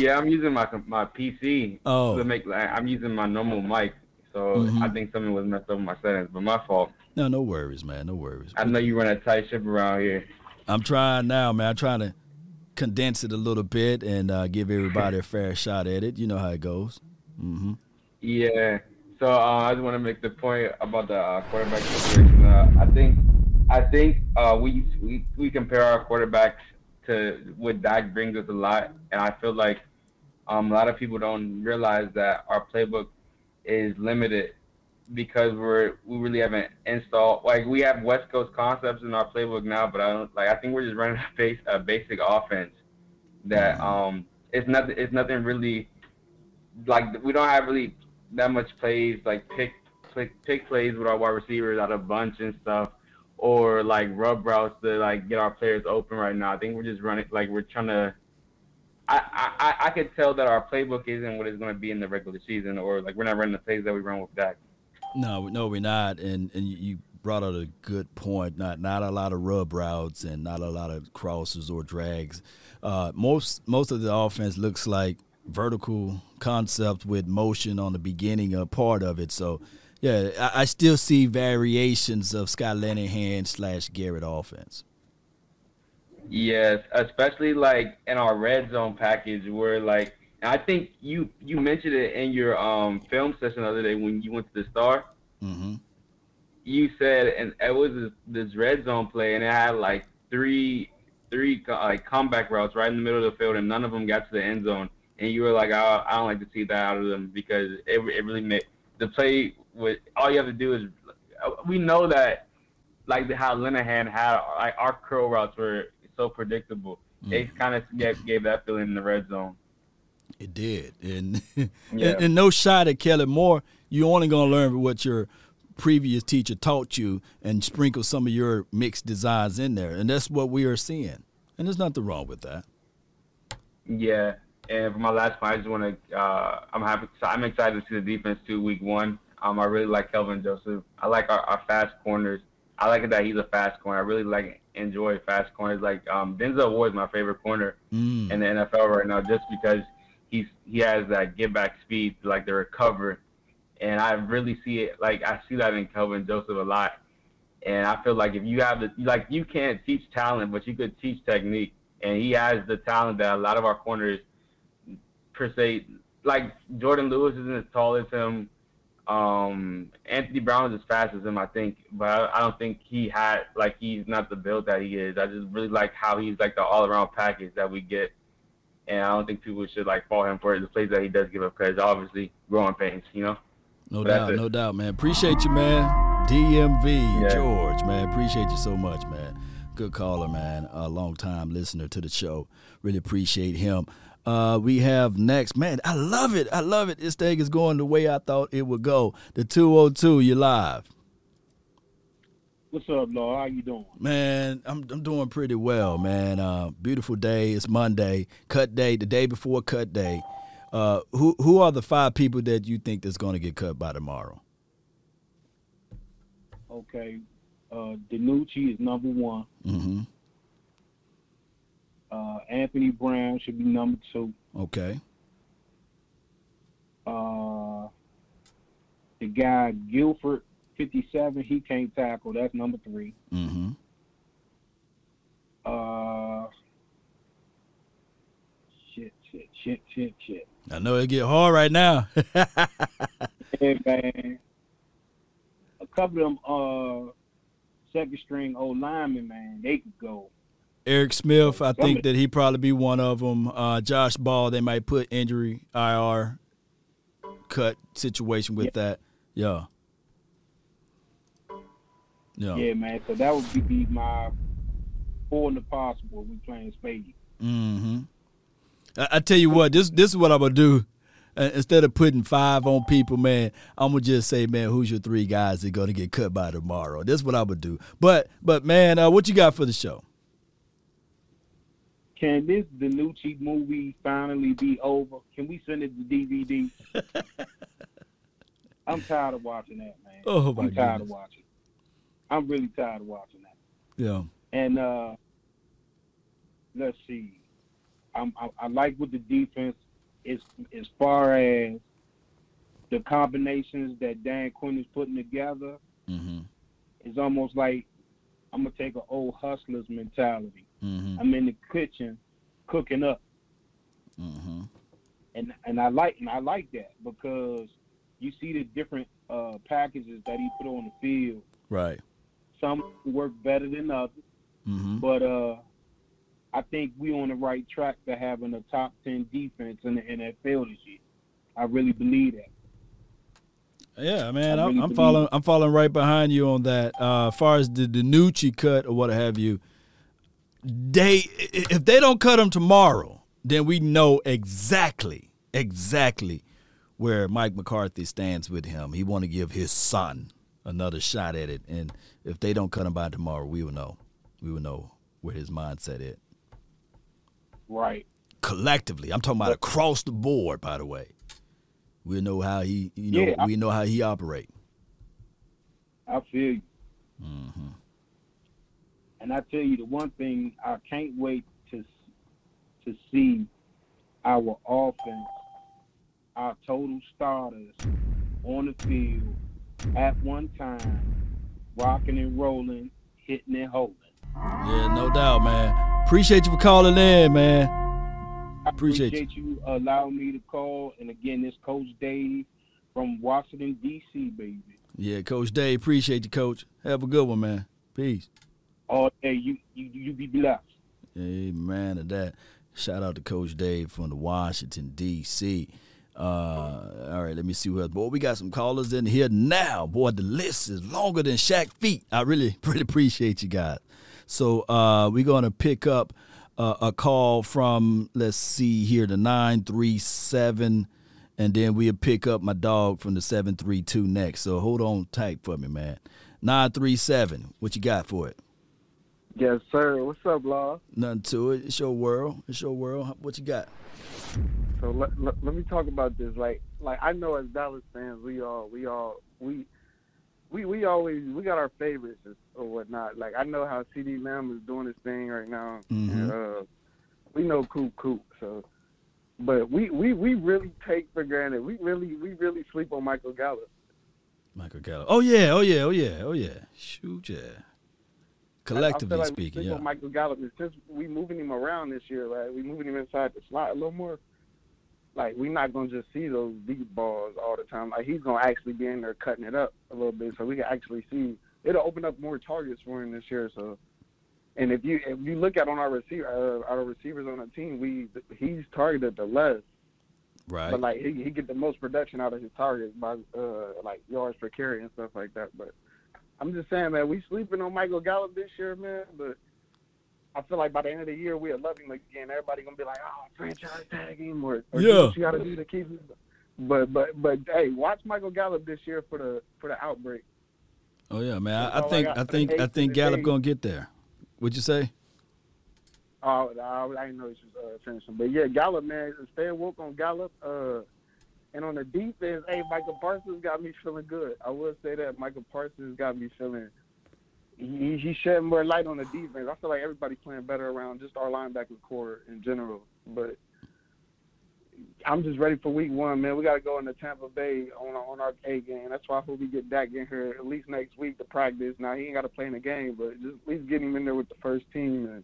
Yeah, I'm using my my P C. Oh. To make, I'm using my normal mic, so mm-hmm. I think something was messed up with my settings, but my fault. No, no worries, man. No worries. I know you run a tight ship around here. I'm trying now, man. I'm trying to condense it a little bit and uh, give everybody a fair shot at it. You know how it goes. Mm-hmm. Yeah. So uh, I just want to make the point about the uh, quarterback situation. Uh, I think I think uh, we we we compare our quarterbacks to what Dak brings us a lot, and I feel like um, a lot of people don't realize that our playbook is limited because we're we really haven't installed, like, we have West Coast concepts in our playbook now, but I don't like I think we're just running a, base, a basic offense that um it's nothing it's nothing really, like, we don't have really that much plays, like pick pick pick plays with our wide receivers out of bunch and stuff, or like rub routes to like get our players open right now. I think we're just running like we're trying to. I I I could tell that our playbook isn't what it's going to be in the regular season, or like we're not running the plays that we run with Dak. No, no, we're not. And and you brought out a good point. Not not a lot of rub routes and not a lot of crosses or drags. Uh, most most of the offense looks like vertical concepts with motion on the beginning of part of it. So. Yeah, I, I still see variations of Scott Linehan slash Garrett offense. Yes, especially like in our red zone package where, like, I think you, you mentioned it in your um, film session the other day when you went to the Star. Mm-hmm. You said, and it was this, this red zone play, and it had like three three like comeback routes right in the middle of the field, and none of them got to the end zone. And you were like, oh, I don't like to see that out of them because it it really made the play. With all you have to do is, we know that, like, how Linehan had, like, our curl routes were so predictable. Mm. It kind of gave, gave that feeling in the red zone. It did, and yeah. and, and no shot at Kellen Moore. You're only gonna learn what your previous teacher taught you, and sprinkle some of your mixed designs in there, and that's what we are seeing. And there's nothing wrong with that. Yeah, and for my last point, I just want to. Uh, I'm happy. I'm excited to see the defense too, week one. Um, I really like Kelvin Joseph. I like our, our fast corners. I like it that he's a fast corner. I really like enjoy fast corners. Like um, Denzel Ward's my favorite corner mm. in the N F L right now, just because he's he has that give back speed, like the recover, and I really see it. Like I see that in Kelvin Joseph a lot, and I feel like if you have the like you can't teach talent, but you could teach technique, and he has the talent that a lot of our corners per se. Like Jordan Lewis isn't as tall as him. Um, Anthony Brown is as fast as him, I think, but I, I don't think he had like he's not the build that he is. I just really like how he's like the all-around package that we get, and I don't think people should like fault him for the plays that he does give up because obviously growing pains, you know. No doubt, no doubt, man. Appreciate you, man. D M V yeah. George, man, appreciate you so much, man. Good caller, man. A long-time listener to the show. Really appreciate him. Uh, we have next, man, I love it. I love it. This thing is going the way I thought it would go. The two oh two, you're live. What's up, Law? How you doing? Man, I'm I'm doing pretty well, man. Uh, beautiful day. It's Monday, cut day, the day before cut day. Uh, who who are the five people that you think that's going to get cut by tomorrow? Okay. Uh, DiNucci is number one. Mm-hmm. Uh, Anthony Brown should be number two. Okay. Uh, the guy Gilford, fifty-seven, he can't tackle. That's number three. Mm-hmm. Uh, shit, shit, shit, shit, shit. I know it get hard right now. Yeah, man. A couple of them uh, second-string old linemen, man, they could go. Eric Smith, I think that he probably be one of them. Uh, Josh Ball, they might put injury, I R, cut situation with yeah. that. Yeah. Yeah. Yeah, man. So that would be my four in the possible when playing Spade. Mm-hmm. I, I tell you what, this this is what I'm going to do. uh, instead of putting five on people, man, I'm going to just say, man, who's your three guys that going to get cut by tomorrow? That's what I would do. But, but man, uh, what you got for the show? Can this DiNucci movie finally be over? Can we send it to D V D? I'm tired of watching that, man. Oh, my I'm tired goodness. of watching I'm really tired of watching that. Yeah. And uh, let's see. I'm, I, I like what the defense is as far as the combinations that Dan Quinn is putting together. Mm-hmm. It's almost like I'm going to take an old hustler's mentality. Mm-hmm. I'm in the kitchen cooking up. Mm-hmm. And and I like and I like that because you see the different uh, packages that he put on the field. Right. Some work better than others. Mm-hmm. But uh, I think we're on the right track to having a top ten defense in the N F L this year. I really believe that. Yeah, man, I really I'm following. I'm following right behind you on that. Uh, as far as the DiNucci cut or what have you, they if they don't cut him tomorrow, then we know exactly, exactly where Mike McCarthy stands with him. He want to give his son another shot at it, and if they don't cut him by tomorrow, we will know. We will know where his mindset is. Right. Collectively, I'm talking about across the board. By the way. We know how he, you know, yeah, we know how he operate. I feel you. Mm-hmm. And I tell you the one thing I can't wait to to see our offense, our total starters on the field at one time, rocking and rolling, hitting and holding. Yeah, no doubt, man. Appreciate you for calling in, man. I appreciate, appreciate you. you allowing me to call. And, again, this Coach Dave from Washington, D C, baby. Yeah, Coach Dave, appreciate you, Coach. Have a good one, man. Peace. All day. You, you, you be blessed. Amen to that. Shout out to Coach Dave from the Washington, D C Uh, all right, let me see who else. Boy, we got some callers in here now. Boy, the list is longer than Shaq feet. I really, really appreciate you guys. So uh, we're going to pick up. Uh, a call from, let's see here, the nine three seven, and then we'll pick up my dog from the seven three two next. So hold on tight for me, man. nine three seven, what you got for it? Yes, sir. What's up, Law? Nothing to it. It's your world. It's your world. What you got? So let, let, let me talk about this. Like, like I know as Dallas fans, we all, we all, we, we, we always, we got our favorites or whatnot. Like, I know how C D Lamb is doing his thing right now. Mm-hmm. And, uh, we know Coop Coop. So, but we, we, we really take for granted. We really, we really sleep on Michael Gallup. Michael Gallup. Oh, yeah. Oh, yeah. Oh, yeah. Oh, yeah. Shoot, yeah. Collectively I, I like speaking, yeah. Michael Gallup is just, we moving him around this year. Like, we moving him inside the slot a little more. Like, we're not going to just see those deep balls all the time. Like, he's going to actually be in there cutting it up a little bit so we can actually see. It'll open up more targets for him this year. So, and if you if you look at on our, receiver, uh, our receivers on the team, we he's targeted the less. Right. But, like, he, he get the most production out of his targets by, uh, like, yards per carry and stuff like that. But I'm just saying, man, we sleeping on Michael Gallup this year, man, but – I feel like by the end of the year, we'll love him again. Everybody going to be like, oh, franchise tag him or, or yeah. do what you got to do to keep him. But, but, but hey, watch Michael Gallup this year for the for the outbreak. Oh, yeah, man. I, I, think, I, I think I think I think Gallup going to get there. What'd you say? Oh, I, I didn't know he was uh, finishing. But, yeah, Gallup, man, stay woke on Gallup. Uh, and on the defense, hey, Micah Parsons got me feeling good. I will say that. Micah Parsons got me feeling He, he's shedding more light on the defense. I feel like everybody's playing better around just our linebacker core in general. But I'm just ready for week one, man. We got to go into Tampa Bay on our, on our A game. That's why I hope we get Dak in here at least next week to practice. Now, he ain't got to play in the game, but just at least get him in there with the first team and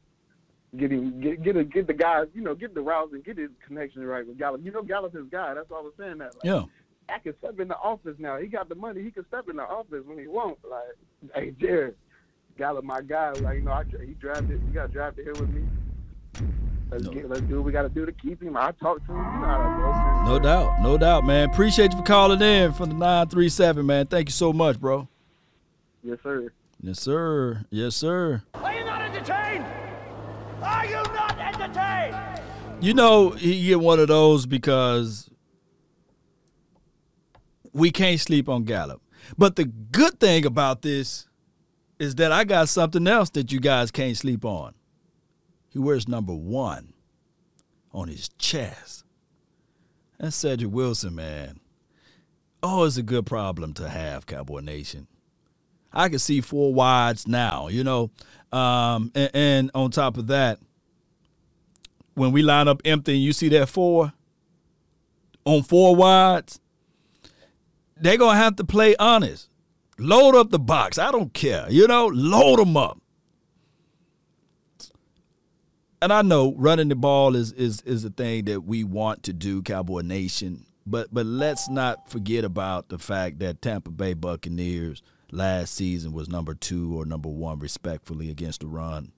get him, get get, a, get the guys, you know, get the routes and get his connection right with Gallup. You know, Gallup is guy. That's why I was saying that. Like, yeah. Dak can step in the office now. He got the money. He can step in the office when he wants. Like, hey, Jared. Gallup, my guy, like you know, I, he drafted. You got drafted here with me. Let's no. get, let's do what we got to do to keep him. I talk to him. You know how that goes. No doubt, no doubt, man. Appreciate you for calling in from the nine three seven, man. Thank you so much, bro. Yes, sir. Yes, sir. Yes, sir. Are you not entertained? Are you not entertained? You know, you get one of those because we can't sleep on Gallup. But the good thing about this is that I got something else that you guys can't sleep on. He wears number one on his chest. That's Cedric Wilson, man. Oh, it's a good problem to have, Cowboy Nation. I can see four wides now, you know. Um, and, and on top of that, when we line up empty and you see that four on four wides, they're going to have to play honest. Load up the box. I don't care. You know, load them up. And I know running the ball is is is a thing that we want to do, Cowboy Nation. But but let's not forget about the fact that Tampa Bay Buccaneers last season was number two or number one, respectfully, against the run.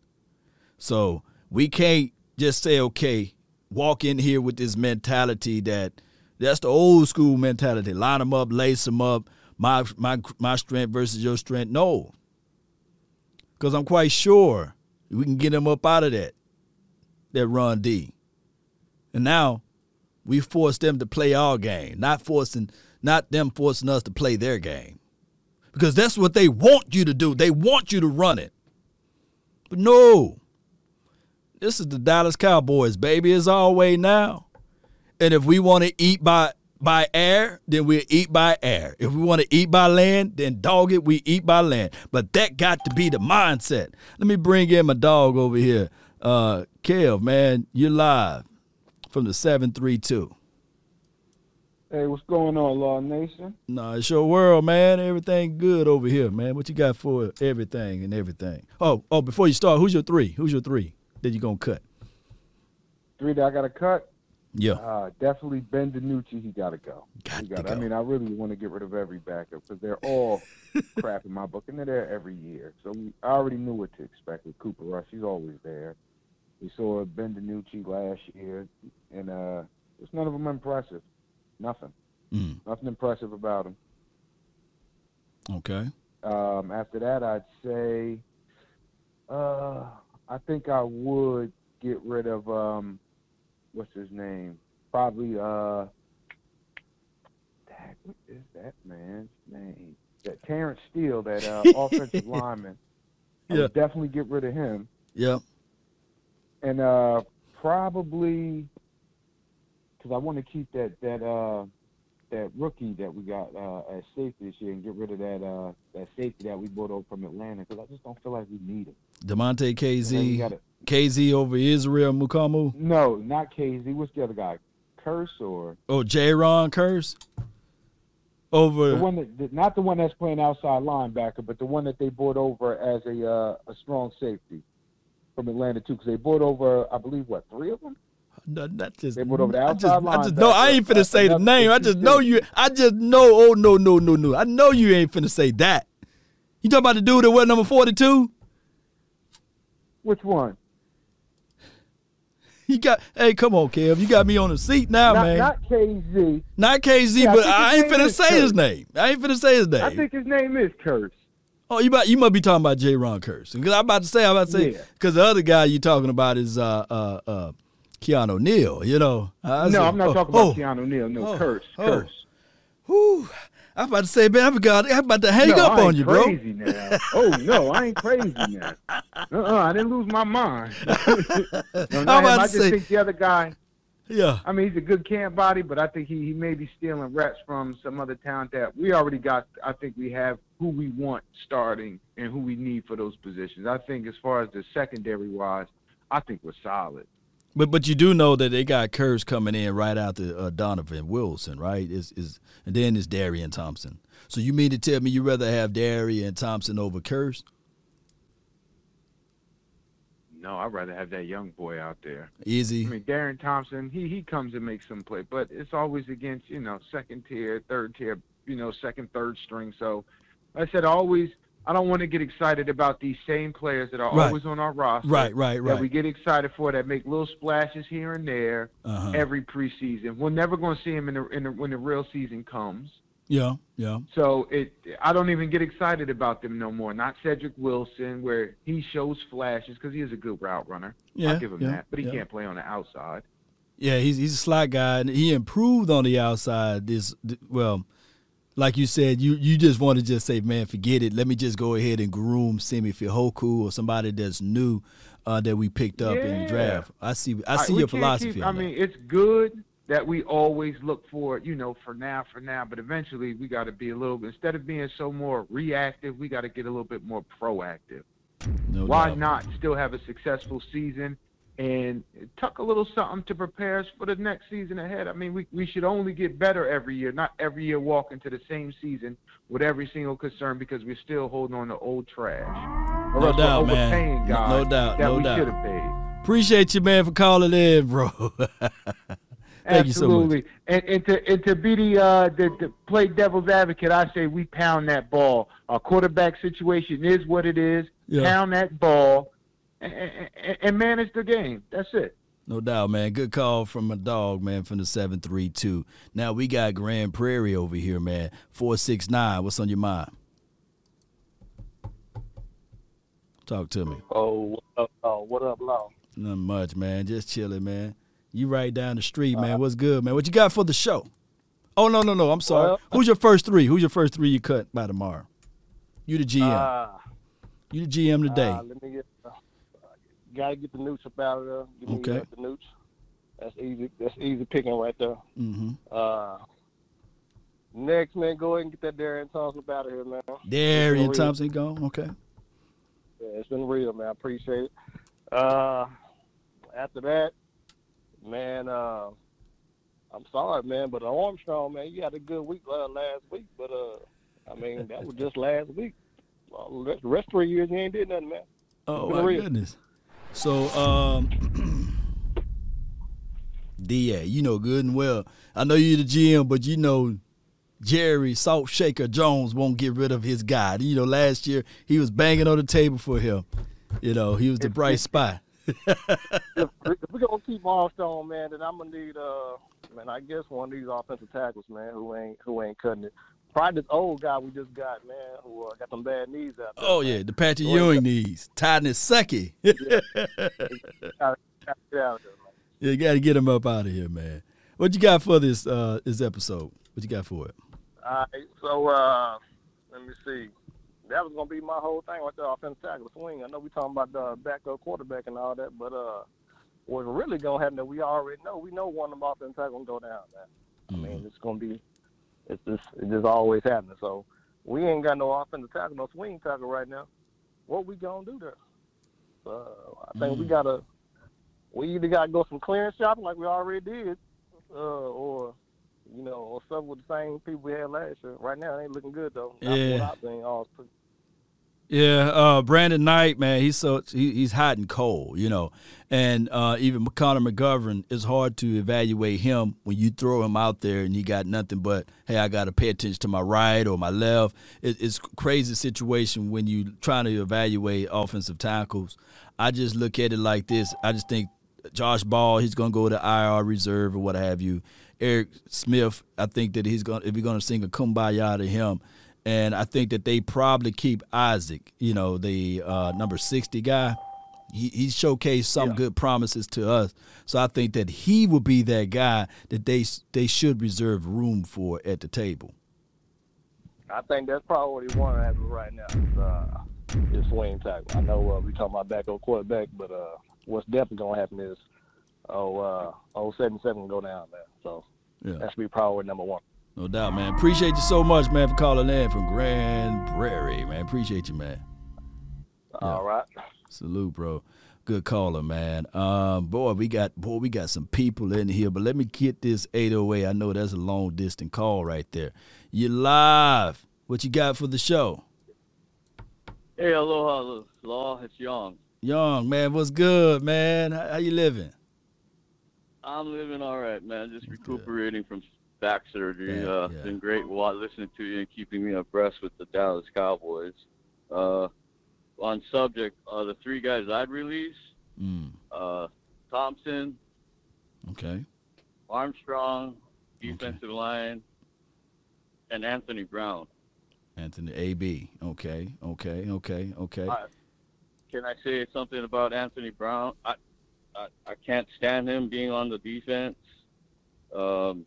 So we can't just say, okay, walk in here with this mentality that that's the old school mentality. Line them up, lace them up, my my my strength versus your strength. No, because I'm quite sure we can get them up out of that. That run D. And now we force them to play our game, not forcing, not them forcing us to play their game. Because that's what they want you to do. They want you to run it. But no, this is the Dallas Cowboys, baby. It's our way now. And if we want to eat by, by air, then we'll eat by air. If we want to eat by land, then dog it, we eat by land. But that got to be the mindset. Let me bring in my dog over here. Uh, Kev, man, you're live from the seven three two. Hey, what's going on, Law Nation? Nah, it's your world, man. Everything good over here, man. What you got for everything and everything? Oh, oh, before you start, who's your three? Who's your three that you going to cut? Three that I got to cut? Yeah. Uh, definitely Ben DiNucci, he got to go. Got to go. I mean, I really want to get rid of every backup because they're all crap in my book, and they're there every year. So I already knew what to expect with Cooper Rush. He's always there. We saw Ben DiNucci last year, and uh, it's none of them impressive. Nothing. Mm. Nothing impressive about him. Okay. Um, after that, I'd say uh, I think I would get rid of, um, what's his name? Probably, uh, that, what is that man's name? That Terrence Steele, that uh, offensive lineman. I yeah. would definitely get rid of him. Yeah. And uh, probably, because I want to keep that that uh, that rookie that we got uh, at safety this year and get rid of that uh, that safety that we brought over from Atlanta, because I just don't feel like we need him. Demonte K Z, gotta, K Z over Israel Mukamu. No, not K Z. What's the other guy? Curse or oh J-Ron Curse over the one that, not the one that's playing outside linebacker, but the one that they brought over as a uh, a strong safety. From Atlanta, too, because they brought over, I believe, what, three of them? No, not just, they brought over the outside linebacker. I just know, I ain't finna say the name. I just know you, I just know, oh, no, no, no, no. I know you ain't finna say that. You talking about the dude that wore number forty-two? Which one? You got, hey, come on, Kev. You got me on the seat now, not, man. Not K Z. Not K Z, yeah, but I, I ain't finna say Curse. His name. I ain't finna say his name. I think his name is Curse. Oh, you about, you must be talking about J-Ron Curse. Because I'm about to say, I'm about to say, because yeah. the other guy you're talking about is uh, uh, uh, Keanu Neal, you know. I no, said, I'm not oh, talking oh, about Keanu Neal. No, oh, Curse, oh. Curse. Whew. I'm about to say, man, I forgot. I'm about to hang no, up I ain't on you, bro. Crazy now. Oh, no, I ain't crazy now. Uh-uh, I didn't lose my mind. no, I'm about I just say, think the other guy. Yeah. I mean, he's a good camp body, but I think he, he may be stealing reps from some other talent that we already got. I think we have who we want starting and who we need for those positions. I think as far as the secondary-wise, I think we're solid. But but you do know that they got Curse coming in right after uh, Donovan Wilson, right? Is is and then it's Darian Thompson. So you mean to tell me you'd rather have Darian Thompson over Curse? No, I'd rather have that young boy out there. Easy. I mean, Darren Thompson, he he comes and makes some play, but it's always against, you know, second tier, third tier, you know, second, third string. So, like I said, always, I don't want to get excited about these same players that are right. always on our roster. Right, right, right. That we get excited for, that make little splashes here and there uh-huh. every preseason. We're never going to see them in the, in the, when the real season comes. Yeah, yeah. So it, I don't even get excited about them no more. Not Cedric Wilson, where he shows flashes because he is a good route runner. Yeah, I'll give him yeah, that, but he yeah. can't play on the outside. Yeah, he's he's a slot guy, and he improved on the outside. This well, like you said, you, you just want to just say, man, forget it. Let me just go ahead and groom Simi Fehoko or somebody that's new uh, that we picked up yeah. in the draft. I see I see I, your philosophy. Keep, I that. mean, it's good that we always look for, you know, for now, for now. But eventually we got to be a little bit, instead of being so more reactive, we got to get a little bit more proactive. No Why doubt. not still have a successful season and tuck a little something to prepare us for the next season ahead? I mean, we, we should only get better every year, not every year walk into the same season with every single concern because we're still holding on to old trash. Or no doubt, man. No doubt, that no we doubt. should have paid. Appreciate you, man, for calling in, bro. Thank Absolutely. you so much. And, and, to, and to be the, uh, the, the play devil's advocate, I say we pound that ball. Our quarterback situation is what it is. Yeah. Pound that ball and, and, and manage the game. That's it. No doubt, man. Good call from a dog, man, from the seven three two. Now we got Grand Prairie over here, man. four six nine, what's on your mind? Talk to me. Oh, uh, uh, what up, Law? Not much, man. Just chilling, man. You right down the street, man. What's good, man? What you got for the show? Oh, no, no, no. I'm sorry. Well, Who's your first three? Who's your first three you cut by tomorrow? You the G M. Uh, you the G M today. Uh, let me get uh, – got to get the Nooch up out of there. Give me okay. the Nooch. That's easy. That's easy picking right there. Mm-hmm. Uh, next, man, go ahead and get that Darian Thompson up out of here, man. Darian Thompson gone? Okay. Yeah, it's been real, man. I appreciate it. Uh, after that, Man, uh, I'm sorry, man, but Armstrong, man, you had a good week uh, last week, but, uh, I mean, that was just last week. Well, the rest of three years, you ain't did nothing, man. Oh, my real. goodness. So, um, D A, you know good and well. I know you're the G M, but you know Jerry Salt Shaker Jones won't get rid of his guy. You know, last year he was banging on the table for him. You know, he was the bright spot. if, if we're gonna keep Armstrong, man, then I'm gonna need uh man, I guess one of these offensive tackles, man, who ain't who ain't cutting it. Probably this old guy we just got, man, who uh, got some bad knees out there. Oh man. yeah, the Patrick who Ewing knees, Tidness Sucky. yeah. yeah, you gotta get him up out of here, man. What you got for this uh this episode? What you got for it? All right, so uh let me see. That was going to be my whole thing right there, offensive tackle swing. I know we're talking about the backup quarterback and all that, but uh, what's really going to happen that we already know, we know one of them offensive tackles going to go down, man. Mm-hmm. I mean, it's going to be – it's just it's just always happening. So we ain't got no offensive tackle, no swing tackle right now. What we going to do there? So I think mm-hmm. we got to – we either got to go some clearance shopping like we already did uh, or – you know, or stuff with the same people we had last year. Right now, it ain't looking good, though. Yeah. Yeah, uh, Brandon Knight, man, he's so he, he's hot and cold, you know. And uh, even Connor McGovern, it's hard to evaluate him when you throw him out there and he got nothing but, hey, I got to pay attention to my right or my left. It, it's crazy situation when you trying to evaluate offensive tackles. I just look at it like this. I just think Josh Ball, he's going to go to I R reserve or what have you. Eric Smith, I think that he's going if you're going to sing a kumbaya to him. And I think that they probably keep Isaac, you know, the uh, number sixty guy. He, he showcased some yeah. good promises to us. So I think that he will be that guy that they they should reserve room for at the table. I think that's probably what he wants to have right now is, uh, is swing tackle. I know uh, we're talking about backup quarterback, but uh, what's definitely going to happen is oh, uh, oh, seven seven go down, man. So yeah. that should be probably number one. No doubt, man. Appreciate you so much, man, for calling in from Grand Prairie, man. Appreciate you, man. All yeah. right. Salute, bro. Good caller, man. Um, boy, we got boy, we got some people in here, but let me get this eight oh eight. I know that's a long distance call right there. You live. What you got for the show? Hey, aloha, Law. It's Young. Young, man. What's good, man? How, how you living? I'm living all right, man. Just That's recuperating good. from back surgery. Yeah, uh, yeah. Been great while listening to you and keeping me abreast with the Dallas Cowboys. Uh, on subject, uh, the three guys I'd release, mm. uh, Thompson, okay, Armstrong, defensive okay. line, and Anthony Brown. Anthony A B. Okay, okay, okay, okay. Uh, can I say something about Anthony Brown? I, I, I can't stand him being on the defense. Um,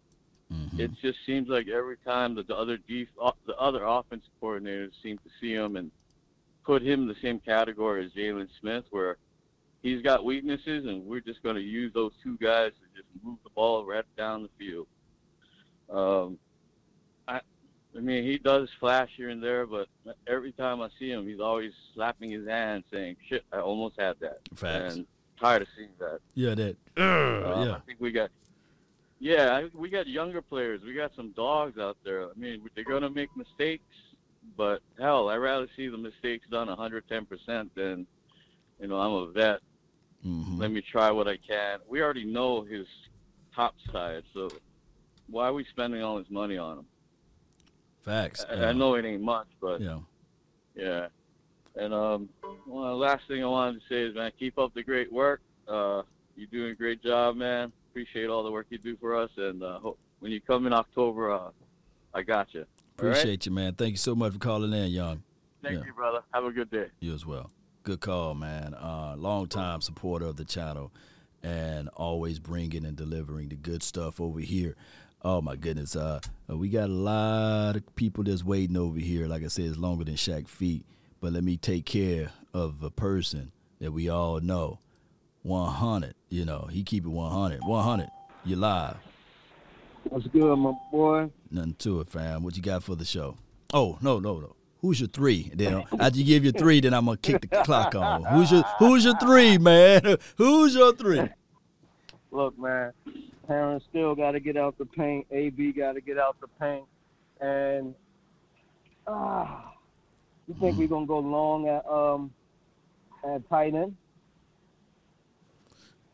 Mm-hmm. It just seems like every time that the other def- the other offensive coordinators seem to see him and put him in the same category as Jalen Smith, where he's got weaknesses, and we're just going to use those two guys to just move the ball right down the field. Um, I, I mean, he does flash here and there, but every time I see him, he's always slapping his hand, saying, "Shit, I almost had that." Facts. And tired of seeing that. Yeah, that. Uh, yeah. I think we got. Yeah, we got younger players. We got some dogs out there. I mean, they're going to make mistakes, but, hell, I'd rather see the mistakes done one hundred ten percent than, you know, I'm a vet. Mm-hmm. Let me try what I can. We already know his top side, so why are we spending all this money on him? Facts. I, yeah. I know it ain't much, but, yeah. yeah. And um, well, the last thing I wanted to say is, man, keep up the great work. Uh, you're doing a great job, man. Appreciate all the work you do for us, and uh, hope when you come in October, uh, I got you. Appreciate right? you, man. Thank you so much for calling in, Young. Thank yeah. you, brother. Have a good day. You as well. Good call, man. Uh, long-time supporter of the channel and always bringing and delivering the good stuff over here. Oh, my goodness. Uh, we got a lot of people that's waiting over here. Like I said, it's longer than Shaq feet, but let me take care of a person that we all know. one hundred, you know, he keep it one hundred. one hundred, you live. What's good, my boy? Nothing to it, fam. What you got for the show? Oh, no, no, no. Who's your three? Then after you give your three, then I'm going to kick the clock on. Who's your Who's your three, man? Who's your three? Look, man, Heron still got to get out the paint. A B got to get out the paint. And uh, you think mm. we're going to go long at, um, at tight end?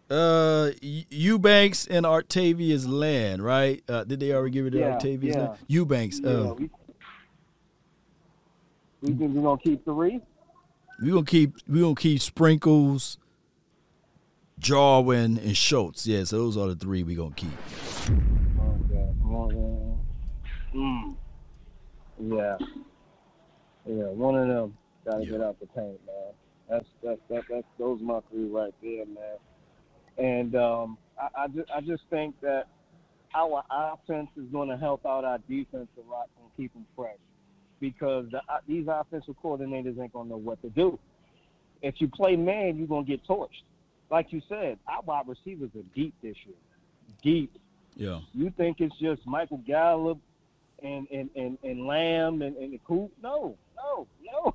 Uh, Eubanks and Artavius Land, right? Uh, did they already give it to yeah, Artavius yeah. Land? Eubanks. Yeah, uh, we, we think we're gonna keep three. We gonna keep we gonna keep Sprinkles, Jarwin, and Schultz. Yeah, so those are the three we gonna keep. Oh God, oh God. Mm. Yeah, yeah, one of them gotta yeah. get out the paint, man. That's that's that that's those are my three right there, man. And um, I, I, just, I just think that our offense is going to help out our defense a lot and keep them fresh because the, uh, these offensive coordinators ain't going to know what to do. If you play man, you're going to get torched. Like you said, our wide receivers are deep this year. Deep. Yeah. You think it's just Michael Gallup and, and, and, and Lamb and, and Coop? No, no, no.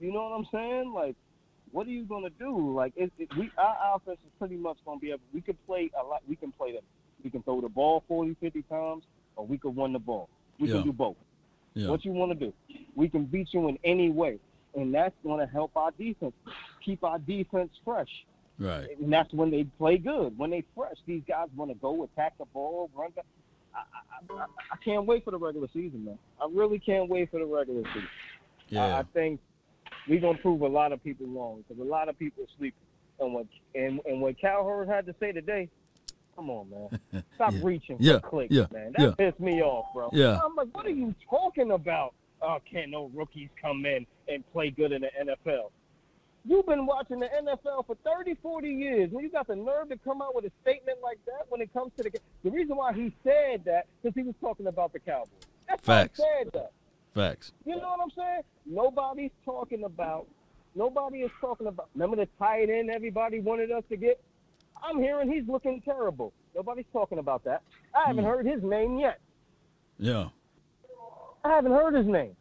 You know what I'm saying? Like, what are you gonna do? Like, it, it, we our offense is pretty much gonna be able. We can play a lot. We can play them. We can throw the ball forty, fifty times, or we can run the ball. We yeah. can do both. Yeah. What you want to do? We can beat you in any way, and that's gonna help our defense. Keep our defense fresh. Right. And that's when they play good. When they fresh, these guys want to go attack the ball, run. The, I, I, I, I can't wait for the regular season, man. I really can't wait for the regular season. Yeah. I, I think. We're going to prove a lot of people wrong because a lot of people are sleeping. And what, and, and what Cowherd had to say today, come on, man. Stop yeah. reaching for yeah. clicks, yeah. man. That yeah. pissed me off, bro. Yeah. I'm like, what are you talking about? Oh, can't no rookies come in and play good in the N F L? You've been watching the N F L for thirty, forty years. When you got the nerve to come out with a statement like that when it comes to the – the reason why he said that because he was talking about the Cowboys. That's Facts. Why he said that. Facts. You know what I'm saying? Nobody's talking about, nobody is talking about, remember the tight end everybody wanted us to get? I'm hearing he's looking terrible. Nobody's talking about that. I haven't mm. heard his name yet. Yeah. I haven't heard his name.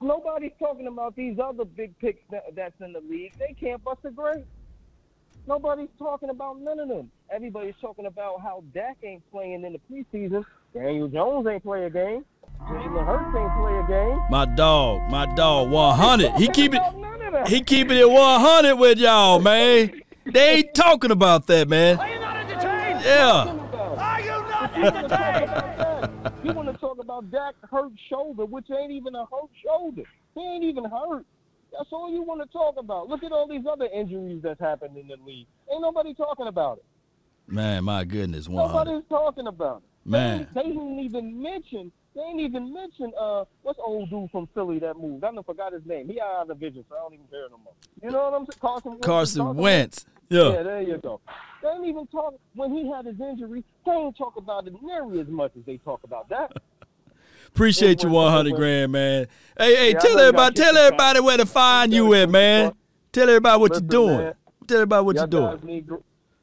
Nobody's talking about these other big picks that, that's in the league. They can't bust a grade. Nobody's talking about none of them. Everybody's talking about how Dak ain't playing in the preseason. Daniel Jones ain't play a game. Jalen Hurts ain't play a game. My dog, my dog, one hundred. He keep it. He keeping it one hundred with y'all, man. They ain't talking about that, man. Are you not entertained? Yeah. Are you not entertained? You want to talk about Dak hurt shoulder, which ain't even a hurt shoulder. He ain't even hurt. That's all you want to talk about. Look at all these other injuries that's happened in the league. Ain't nobody talking about it. Man, my goodness, one hundred. Nobody's talking about it. Man, they, they didn't even mention. They ain't even mention uh, what's old dude from Philly that moved? I done forgot his name. He out of the division, so I don't even care no more. You know what I'm saying? Carson Wentz. Carson Wentz. Yeah. Yeah, there you go. They ain't even talk when he had his injury. They ain't talk about it nearly as much as they talk about that. Appreciate you, one hundred grand, man. Hey, hey, yeah, tell everybody, tell everybody where to find you at, man. Tell everybody what Listen, you're doing. Man, tell everybody what you're doing. Guys need,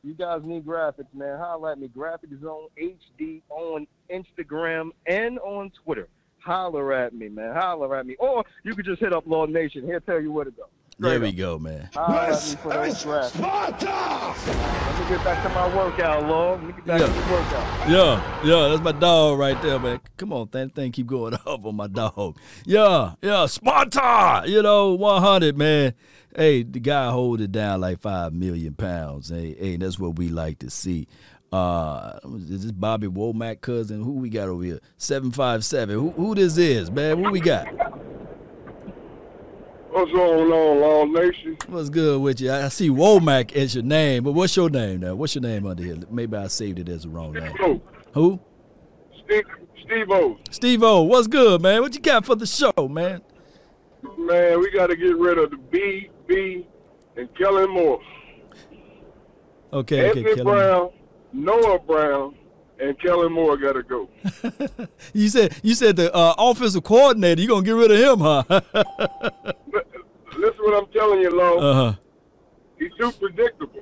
you guys need graphics, man. Holler at me, Graphic Zone H D on Instagram and on Twitter. Holler at me, man. Holler at me, or you could just hit up Law Nation. He'll tell you where to go. There Straight we up. go, man. Holler at me for those graphics. Let me get back to my workout, Law. Let me get back yeah. to the workout. Yeah, yeah, that's my dog right there, man. Come on, that thing keep going up on my dog. Yeah, yeah, Sparta. You know, one hundred, man. Hey, the guy hold it down like five million pounds. Hey, hey, that's what we like to see. Uh, is this Bobby Womack cousin? Who we got over here? seven five seven Who who this is, man? Who we got? What's going on, Law Nation? What's good with you? I see Womack as your name, but what's your name now? What's your name under here? Maybe I saved it as the wrong name. Steve-O. Who? Steve Steve-O. Steve-O, what's good, man? What you got for the show, man? Man, we got to get rid of the B, B, and Kellen Moore. Okay, Anthony okay, Kellen Brown. Moore. Noah Brown and Kellen Moore gotta go. You said you said the uh, offensive coordinator. You gonna get rid of him, huh? Listen, what I'm telling you, Law. Uh-huh. He's too predictable.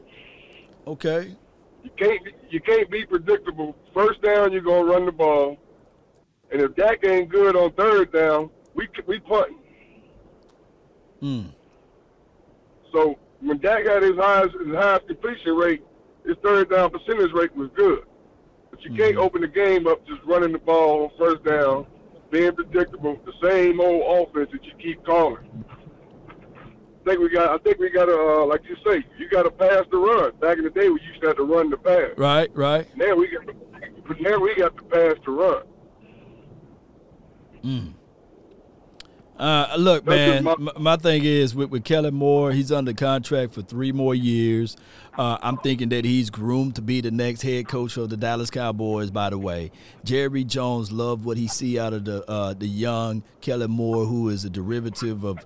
Okay. You can't you can't be predictable. First down, you're gonna run the ball, and if Dak ain't good on third down, we we punting. Mm. So when Dak got his highest his highest completion rate, his third down percentage rate was good. But you can't mm-hmm. open the game up just running the ball on first down, being predictable, the same old offense that you keep calling. I think we got, I think we got to, uh, like you say, you got to pass the run. Back in the day, we used to have to run the pass. Right, right. Now we got to, now we got to pass the run. Mm. Uh, look, man, my-, my thing is with, with Kellen Moore, he's under contract for three more years. Uh, I'm thinking that he's groomed to be the next head coach of the Dallas Cowboys, by the way. Jerry Jones loved what he see out of the uh, the young Kellen Moore, who is a derivative of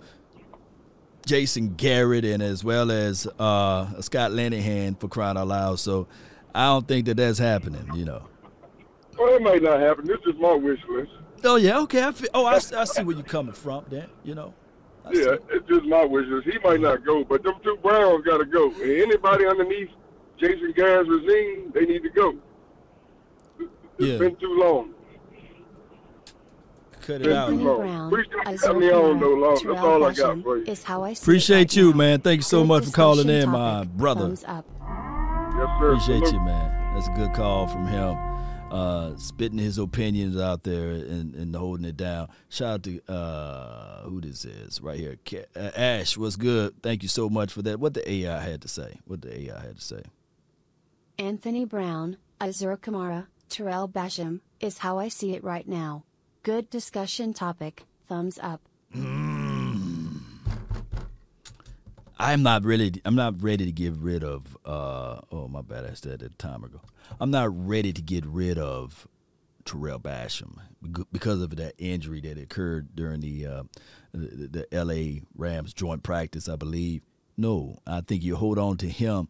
Jason Garrett and as well as uh, Scott Linehan, for crying out loud. So I don't think that that's happening, you know. Well, it might not happen. This is my wish list. Oh, yeah, okay. I feel, oh, I, I see where you're coming from, Dan, you know. I yeah, see. It's just my wishes. He might not go, but them two Browns got to go. And anybody underneath Jason Garrett's regime, they need to go. It's yeah. been too long. Cut it been out. Too long. Brown, me on, though, long. That's all I got for you. Appreciate you, man. Thank you so much for calling in, my brother. Yes, sir. Appreciate Hello. you, man. That's a good call from him. Uh, spitting his opinions out there and, and holding it down. Shout out to uh, who this is right here. Ash, what's good? Thank you so much for that. What the A I had to say. What the A I had to say. Anthony Brown, Azura Kamara, Terrell Basham is how I see it right now. Good discussion topic. Thumbs up. Mm. I'm not really. I'm not ready to get rid of. Uh, oh my bad, I said that a time ago. I'm not ready to get rid of Terrell Basham because of that injury that occurred during the uh, the, the L A Rams joint practice, I believe. No, I think you hold on to him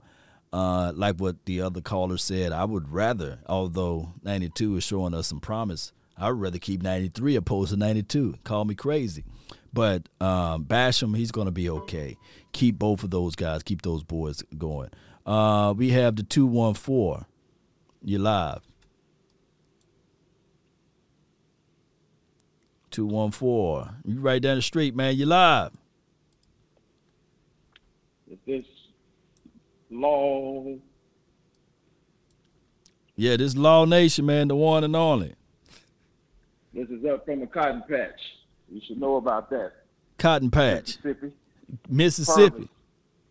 uh, like what the other caller said. I would rather, although ninety-two is showing us some promise, I would rather keep ninety-three opposed to ninety-two. Call me crazy. But um, Basham, he's going to be okay. Keep both of those guys. Keep those boys going. Uh, we have the two one four. You're live. two one four. You right down the street, man. You're live. Is this Law? Yeah, this Law Nation, man, the one and only. This is up from the Cotton Patch. You should know about that. Cotton Patch. Mississippi. Mississippi.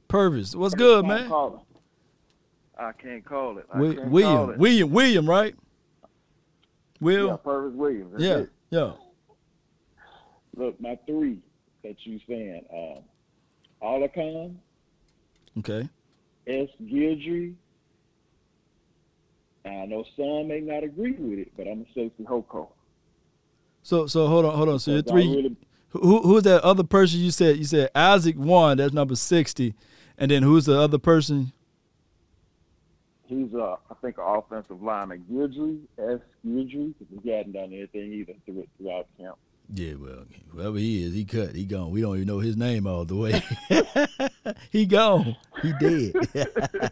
Purvis. Purvis. What's good, man? Caller. I can't call it. I William, call it. William, William, right? Will. Yeah, Purvis Williams. That's yeah, it. yeah. Look, my three that you saying, um, Alarcon. Okay. S. Guidry. I know some may not agree with it, but I'm a safety Hoko. So, so hold on, hold on. So your three. Really... Who, who's that other person you said? You said Isaac one. That's number sixty. And then who's the other person? He's, uh, I think, an offensive lineman. Guidry, S. Guidry, because he hadn't done anything either throughout camp. Yeah, well, whoever he is, he cut. He gone. We don't even know his name all the way. He gone. He dead.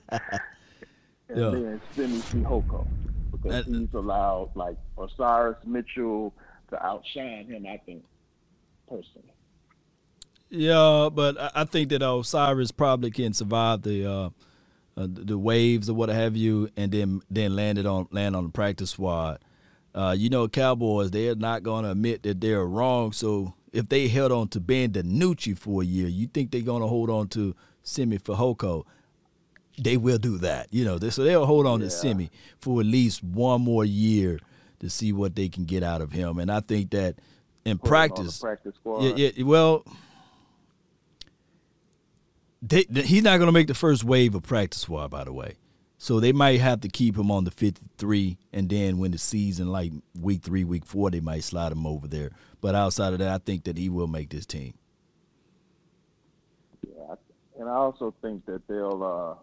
And yeah. Then Simi Sihoko, because that, he's allowed, like, Osiris Mitchell to outshine him, I think, personally. Yeah, but I think that Osiris probably can survive the uh, uh, the waves or what have you, and then then landed on land on the practice squad. Uh, you know, Cowboys, they're not going to admit that they're wrong. So if they held on to Ben DiNucci for a year, you think they're going to hold on to Simi Fehoko? They will do that, you know. They, so they'll hold on yeah. to Simi for at least one more year to see what they can get out of him. And I think that in Put practice, practice yeah, yeah, well. They, they, he's not going to make the first wave of practice squad, by the way. So they might have to keep him on the fifty-three, and then when the season, like week three, week four, they might slide him over there. But outside of that, I think that he will make this team. Yeah, and I also think that they'll uh,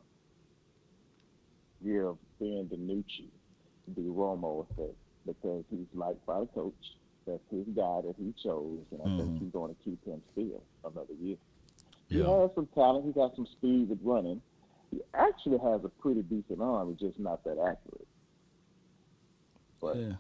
give Ben DiNucci the Romo effect, because he's liked by the coach. That's his guy that he chose, and I mm. think he's going to keep him still another year. Yeah. He has some talent. He got some speed with running. He actually has a pretty decent arm. He's just not that accurate. But yeah.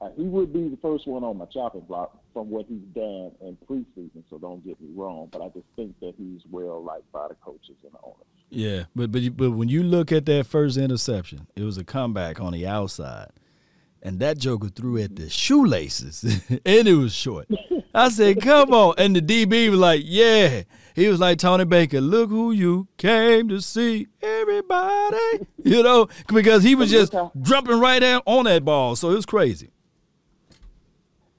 uh, he would be the first one on my chopping block from what he's done in preseason, so don't get me wrong. But I just think that he's well liked by the coaches and the owners. Yeah, but but, you, but when you look at that first interception, it was a comeback on the outside. And that joker threw at the shoelaces, and it was short. I said, come on. And the D B was like, yeah. He was like, Tony Baker, look who you came to see, everybody. You know, because he was just jumping right out on that ball. So it was crazy.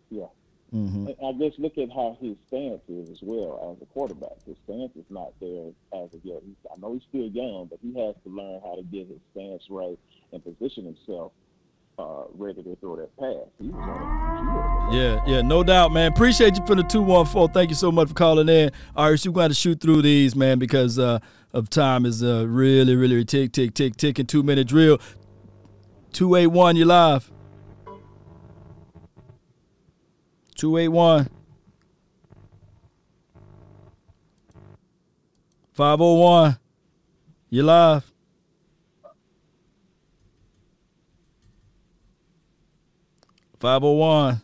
Yeah. Mm-hmm. I just look at how his stance is as well as a quarterback. His stance is not there as of yet. I know he's still young, but he has to learn how to get his stance right and position himself. Uh, ready to throw that pass. He was yeah, yeah, no doubt, man. Appreciate you for the two one four. Thank you so much for calling in. All right, so we're going to shoot through these, man, because uh, of time is uh, really, really tick, tick, tick, ticking. Two-minute drill. two eight one, you're live. two eight one. five oh one, you're live. five oh one.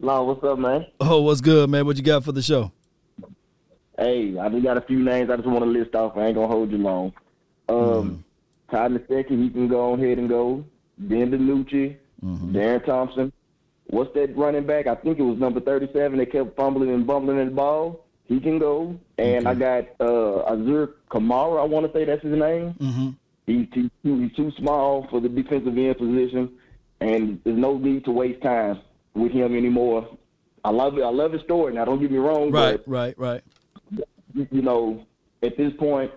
No, what's up, man? Oh, what's good, man? What you got for the show? Hey, I just got a few names I just want to list off. I ain't going to hold you long. Um, mm-hmm. Todd Nastecki, he can go ahead and go. Ben DiNucci, mm-hmm. Darren Thompson. What's that running back? I think it was number thirty-seven that kept fumbling and bumbling at the ball. He can go. And okay. I got uh, Azir Kamara, I want to say that's his name. Mm-hmm. He, he, he's too small for the defensive end position. And there's no need to waste time with him anymore. I love it. I love his story. Now, don't get me wrong. Right, but, right, right. You know, at this point,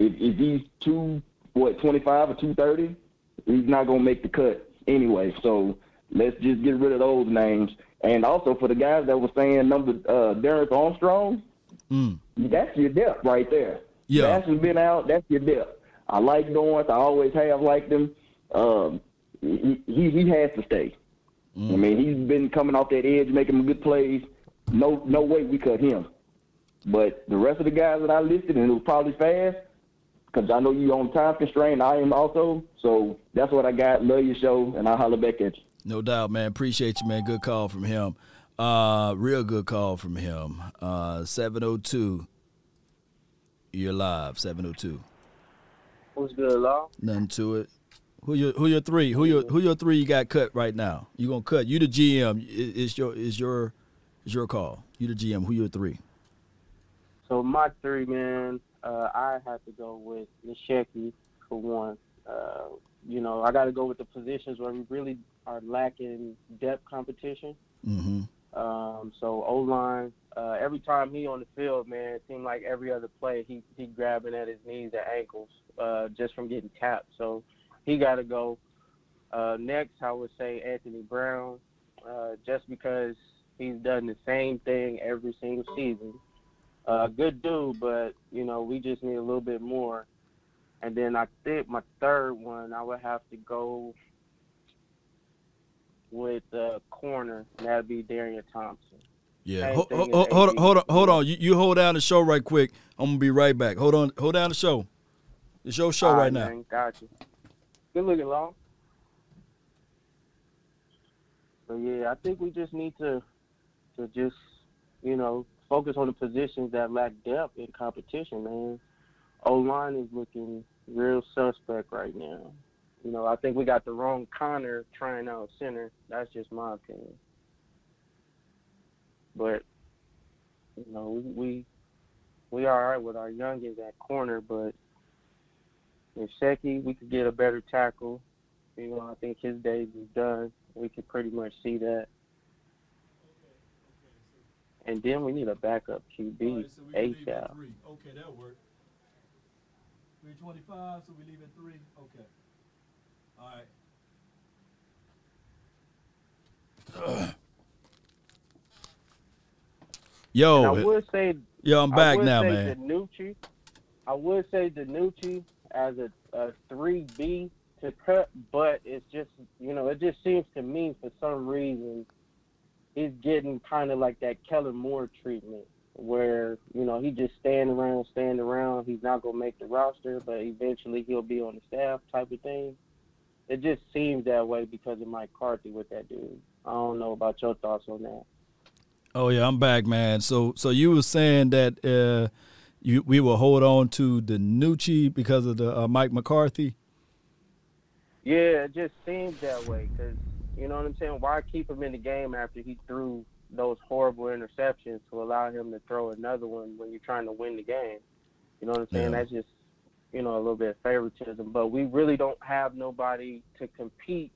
if, if he's two, what, twenty-five or two thirty, he's not going to make the cut anyway. So let's just get rid of those names. And also for the guys that were saying number uh, Darren Armstrong, mm. that's your depth right there. Yeah. Bass been out. That's your depth. I like Dorrance. I always have liked him. Um, He, he he has to stay. Mm. I mean, he's been coming off that edge, making good plays. No no way we cut him. But the rest of the guys that I listed, and it was probably fast, because I know you on time constraint. I am also. So that's what I got. Love your show, and I'll holler back at you. No doubt, man. Appreciate you, man. Good call from him. Uh, real good call from him. Uh, seven oh two. You're live, seven oh two. What's good, Law? Nothing to it. Who your who your three? Who your who your three you got cut right now? You gonna cut? You the G M. It's your is your is your call. You the G M. Who your three? So my three, man. Uh, I have to go with Nasheki for one. Uh, you know, I got to go with the positions where we really are lacking depth competition. Mm-hmm. Um, so O line. Uh, every time he on the field, man, it seemed like every other play he he grabbing at his knees and ankles uh, just from getting tapped. So. He got to go. Uh, next, I would say Anthony Brown, uh, just because he's done the same thing every single season. Uh, good dude, but, you know, we just need a little bit more. And then I think my third one, I would have to go with the uh, corner, and that would be Darian Thompson. Yeah, hold, hold, hold, on, hold on, hold on. You, you hold down the show right quick. I'm going to be right back. Hold on, hold down the show. It's your show All right, right now. Man, gotcha. Good looking, Long. But, yeah, I think we just need to to just, you know, focus on the positions that lack depth in competition, man. O-line is looking real suspect right now. You know, I think we got the wrong Connor trying out center. That's just my opinion. But, you know, we we are all right with our youngins at corner, but if Shecky, we could get a better tackle. You know, I think his days is done. We could pretty much see that. And then we need a backup Q B, right, so ASAP. Okay, that worked. three twenty-five, so we leave at three. Okay. All right. Yo. And I would say. Yo, I'm back now, man. DiNucci, I would say DiNucci as a, a three B to cut, but it's just, you know, it just seems to me for some reason he's getting kind of like that Kellen Moore treatment where, you know, he just stand around, stand around. He's not going to make the roster, but eventually he'll be on the staff type of thing. It just seems that way because of Mike McCarthy with that dude. I don't know about your thoughts on that. Oh, yeah, I'm back, man. So so you were saying that uh, you, we will hold on to DiNucci because of the uh, Mike McCarthy? Yeah, it just seems that way because, you know what I'm saying, why keep him in the game after he threw those horrible interceptions to allow him to throw another one when you're trying to win the game? You know what I'm saying? Yeah. That's just, you know, a little bit of favoritism. But we really don't have nobody to compete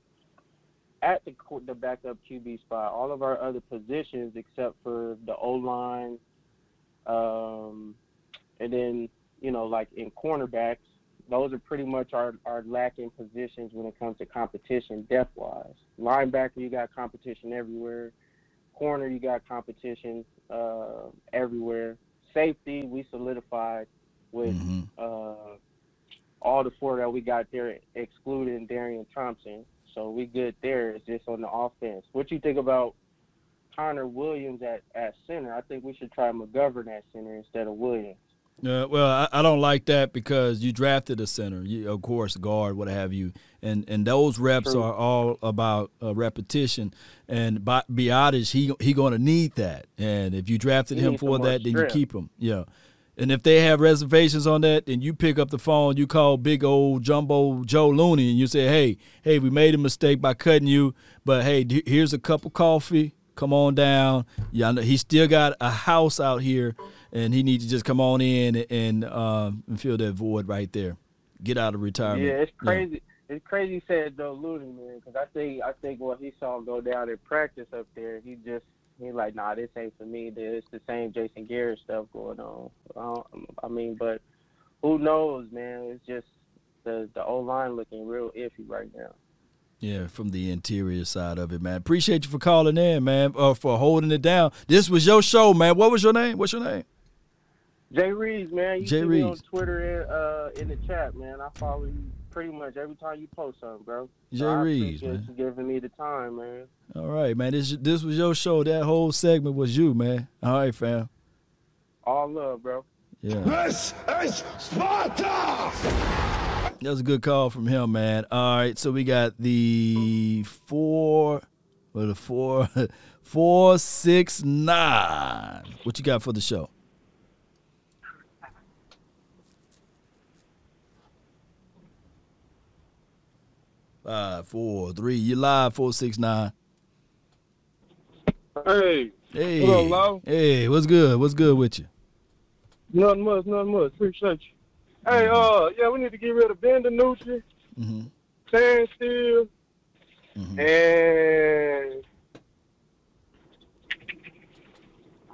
at the, the backup Q B spot. All of our other positions except for the O-line um, and then, you know, like in cornerbacks, those are pretty much our, our lacking positions when it comes to competition depth-wise. Linebacker, you got competition everywhere. Corner, you got competition uh, everywhere. Safety, we solidified with mm-hmm. uh, all the four that we got there, excluding Darian Thompson. So we good there. It's just on the offense. What you think about Connor Williams at, at center? I think we should try McGovern at center instead of Williams. Uh, well, I, I don't like that because you drafted a center, you, of course, guard, what have you, and and those reps True. Are all about uh, repetition. And Bi- Biotis, he he going to need that. And if you drafted he him for that, then strip. You keep him. Yeah. And if they have reservations on that, then you pick up the phone, you call big old Jumbo Joe Looney, and you say, hey, hey, we made a mistake by cutting you, but hey, d- here's a cup of coffee. Come on down. Yeah, I know he still got a house out here, and he needs to just come on in and and, uh, and fill that void right there. Get out of retirement. Yeah, it's crazy. Yeah. It's crazy you said Joe Looney, man, because I think I think what he saw go down in practice up there, he just he's like, nah, this ain't for me. It's the same Jason Garrett stuff going on. I, I mean, but who knows, man? It's just the the O line looking real iffy right now. Yeah, from the interior side of it, man. Appreciate you for calling in, man, uh, for holding it down. This was your show, man. What was your name? What's your name? Jay Reeves, man. You Jay see Reeves. Me on Twitter and uh, in the chat, man. I follow you pretty much every time you post something, bro. So Jay I Reeves, man. You giving me the time, man. All right, man. This this was your show. That whole segment was you, man. All right, fam. All love, bro. Yeah. This is Sparta! That was a good call from him, man. All right, so we got the four, or the four, four, six, nine. What you got for the show? Five, four, three. You live, four, six, nine. Hey. Hey. What's up, Lau? Hey, what's good? What's good with you? Nothing much, nothing much. Appreciate you. Hey, uh, yeah, we need to get rid of Ben DiNucci, mm-hmm. Terrence Steele, mm-hmm. and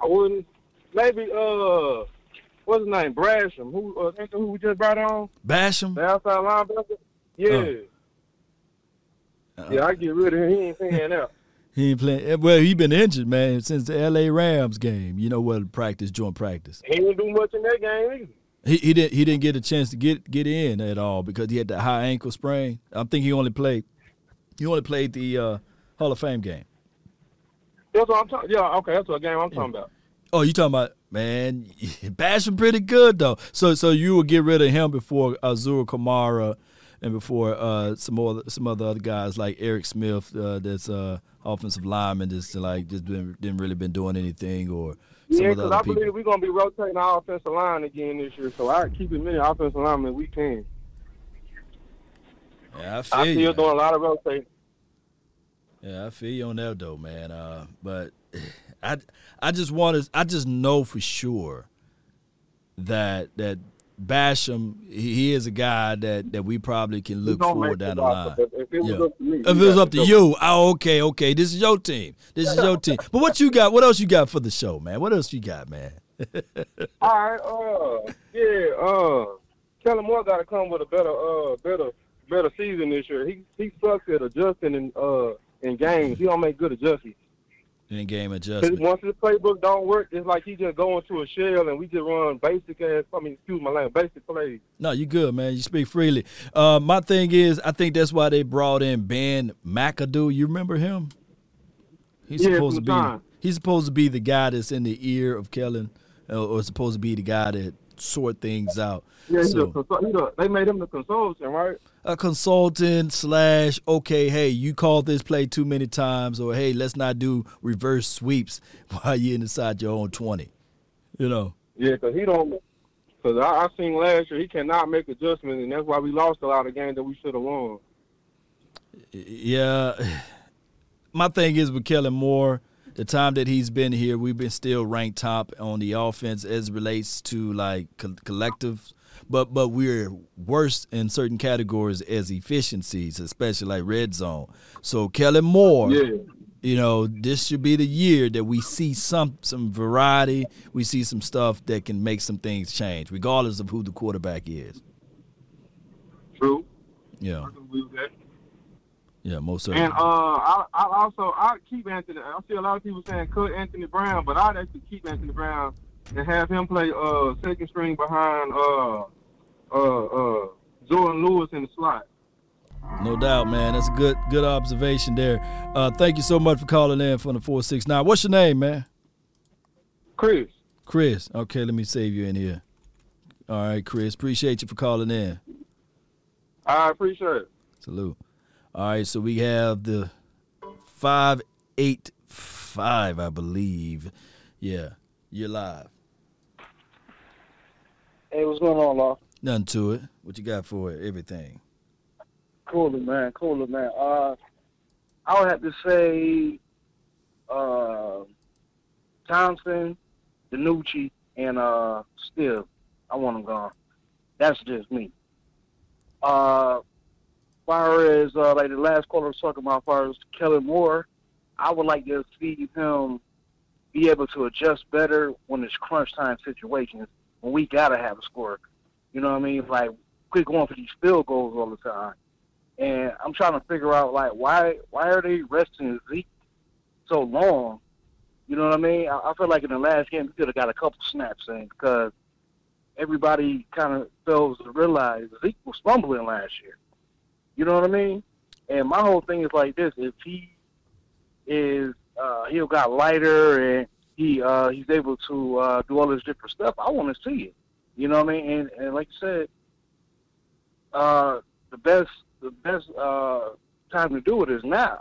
I wouldn't, maybe, uh, what's his name, Basham, who, uh, who we just brought on? Basham? The outside linebacker? Yeah. Oh. Yeah, I get rid of him. He ain't playing out. He ain't playing. Well, he been injured, man, since the L A Rams game, you know, well, practice, joint practice. He didn't do much in that game either. He he didn't he didn't get a chance to get get in at all because he had that high ankle sprain. I think he only played he only played the uh, Hall of Fame game. That's what I'm talking. Yeah, okay, that's what game I'm talking about. Oh, you talking about, man? Bashing pretty good though. So so you will get rid of him before Azura Kamara and before uh, some more some other other guys like Eric Smith, uh, that's uh, offensive lineman, that's like just been didn't really been doing anything or. Some yeah, because I people. believe we're going to be rotating our offensive line again this year, so I keep as many offensive linemen as we can. Yeah, I feel I you. I still doing a lot of rotating. Yeah, I feel you on that, though, man. Uh, but I, I just want to – I just know for sure that that Basham, he, he is a guy that, that we probably can look forward down the line. If it was yeah. up to me. If it was up to you, oh, okay, okay. This is your team. This is your team. But what you got? What else you got for the show, man? What else you got, man? All right. Uh, yeah. Uh, Kellen Moore got to come with a better, uh, better, better season this year. He he sucks at adjusting in uh in games. He don't make good adjustments. In game adjustment. Once the playbook don't work, it's like he just go into a shell and we just run basic ass. I mean, excuse my language, basic plays. No, you good, man. You speak freely. Uh, my thing is, I think that's why they brought in Ben McAdoo. You remember him? He's yeah, supposed to be. Time. He's supposed to be the guy that's in the ear of Kellen, uh, or supposed to be the guy that sort things out. Yeah, he's so, a, he's a, they made him the consultant, right? A consultant slash, okay, hey, you called this play too many times, or hey, let's not do reverse sweeps while you're inside your own twenty, you know? Yeah, because he don't – because I, I seen last year he cannot make adjustments, and that's why we lost a lot of games that we should have won. Yeah. My thing is with Kellen Moore, the time that he's been here, we've been still ranked top on the offense as it relates to, like, co- collectives. But but we're worse in certain categories as efficiencies, especially like red zone. So Kellen Moore, yeah. you know, this should be the year that we see some some variety. We see some stuff that can make some things change, regardless of who the quarterback is. True. Yeah. I can believe that. Yeah, most certainly. And uh, I, I also I keep Anthony. I see a lot of people saying cut Anthony Brown, but I'd actually keep Anthony Brown and have him play uh, second string behind uh, uh, uh, Jordan Lewis in the slot. No doubt, man. That's a good good observation there. Uh, thank you so much for calling in from the four six nine. What's your name, man? Chris. Chris. Okay, let me save you in here. All right, Chris. Appreciate you for calling in. I appreciate it. Salute. All right, so we have the five eight five, I believe. Yeah, you're live. Hey, what's going on, Law? Nothing to it. What you got for it? Everything. Cooler, man. Cooler, man. Uh, I would have to say uh, Thompson, DiNucci, and uh, Still. I want them gone. That's just me. Uh, far as uh, like the last caller was talking about, as far as Kellen Moore, I would like to see him be able to adjust better when it's crunch time situations. When we gotta have a scorer, you know what I mean? Like, quit going for these field goals all the time. And I'm trying to figure out, like, why why are they resting Zeke so long? You know what I mean? I, I feel like in the last game we could have got a couple snaps in because everybody kind of fails to realize Zeke was fumbling last year. You know what I mean? And my whole thing is like this: if he is uh, he'll got lighter and He uh, he's able to uh, do all this different stuff. I want to see it, you know what I mean. And, and like you said, uh, the best the best uh, time to do it is now,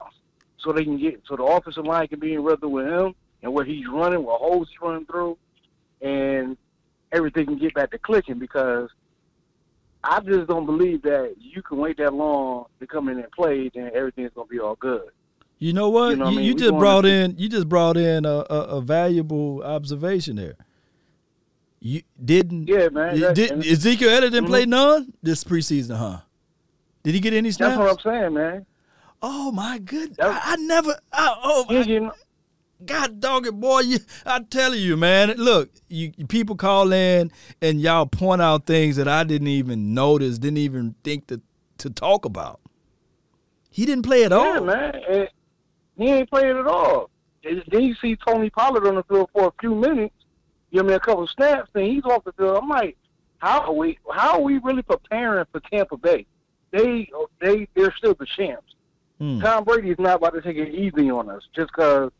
so they can get so the offensive line can be in rhythm with him and where he's running, what holes he's running through, and everything can get back to clicking. Because I just don't believe that you can wait that long to come in and play, then everything's gonna be all good. You know what? You, know what you, I mean? you just brought to... in you just brought in a, a, a valuable observation there. You didn't, yeah, man. That, did, Ezekiel Elliott didn't mm-hmm. play none this preseason, huh? Did he get any snaps? That's what I'm saying, man. Oh my goodness! That... I, I never. I, oh, yeah, I, you know... God dog it, boy! You, I tell you, man. Look, you, you people call in and y'all point out things that I didn't even notice, didn't even think to to talk about. He didn't play at yeah, all, yeah, man. It... He ain't playing at all. Then you see Tony Pollard on the field for a few minutes, give me a couple of snaps, and he's off the field. I'm like, how are we how are we really preparing for Tampa Bay? They they they're still the champs. Mm. Tom Brady is not about to take it easy on us just because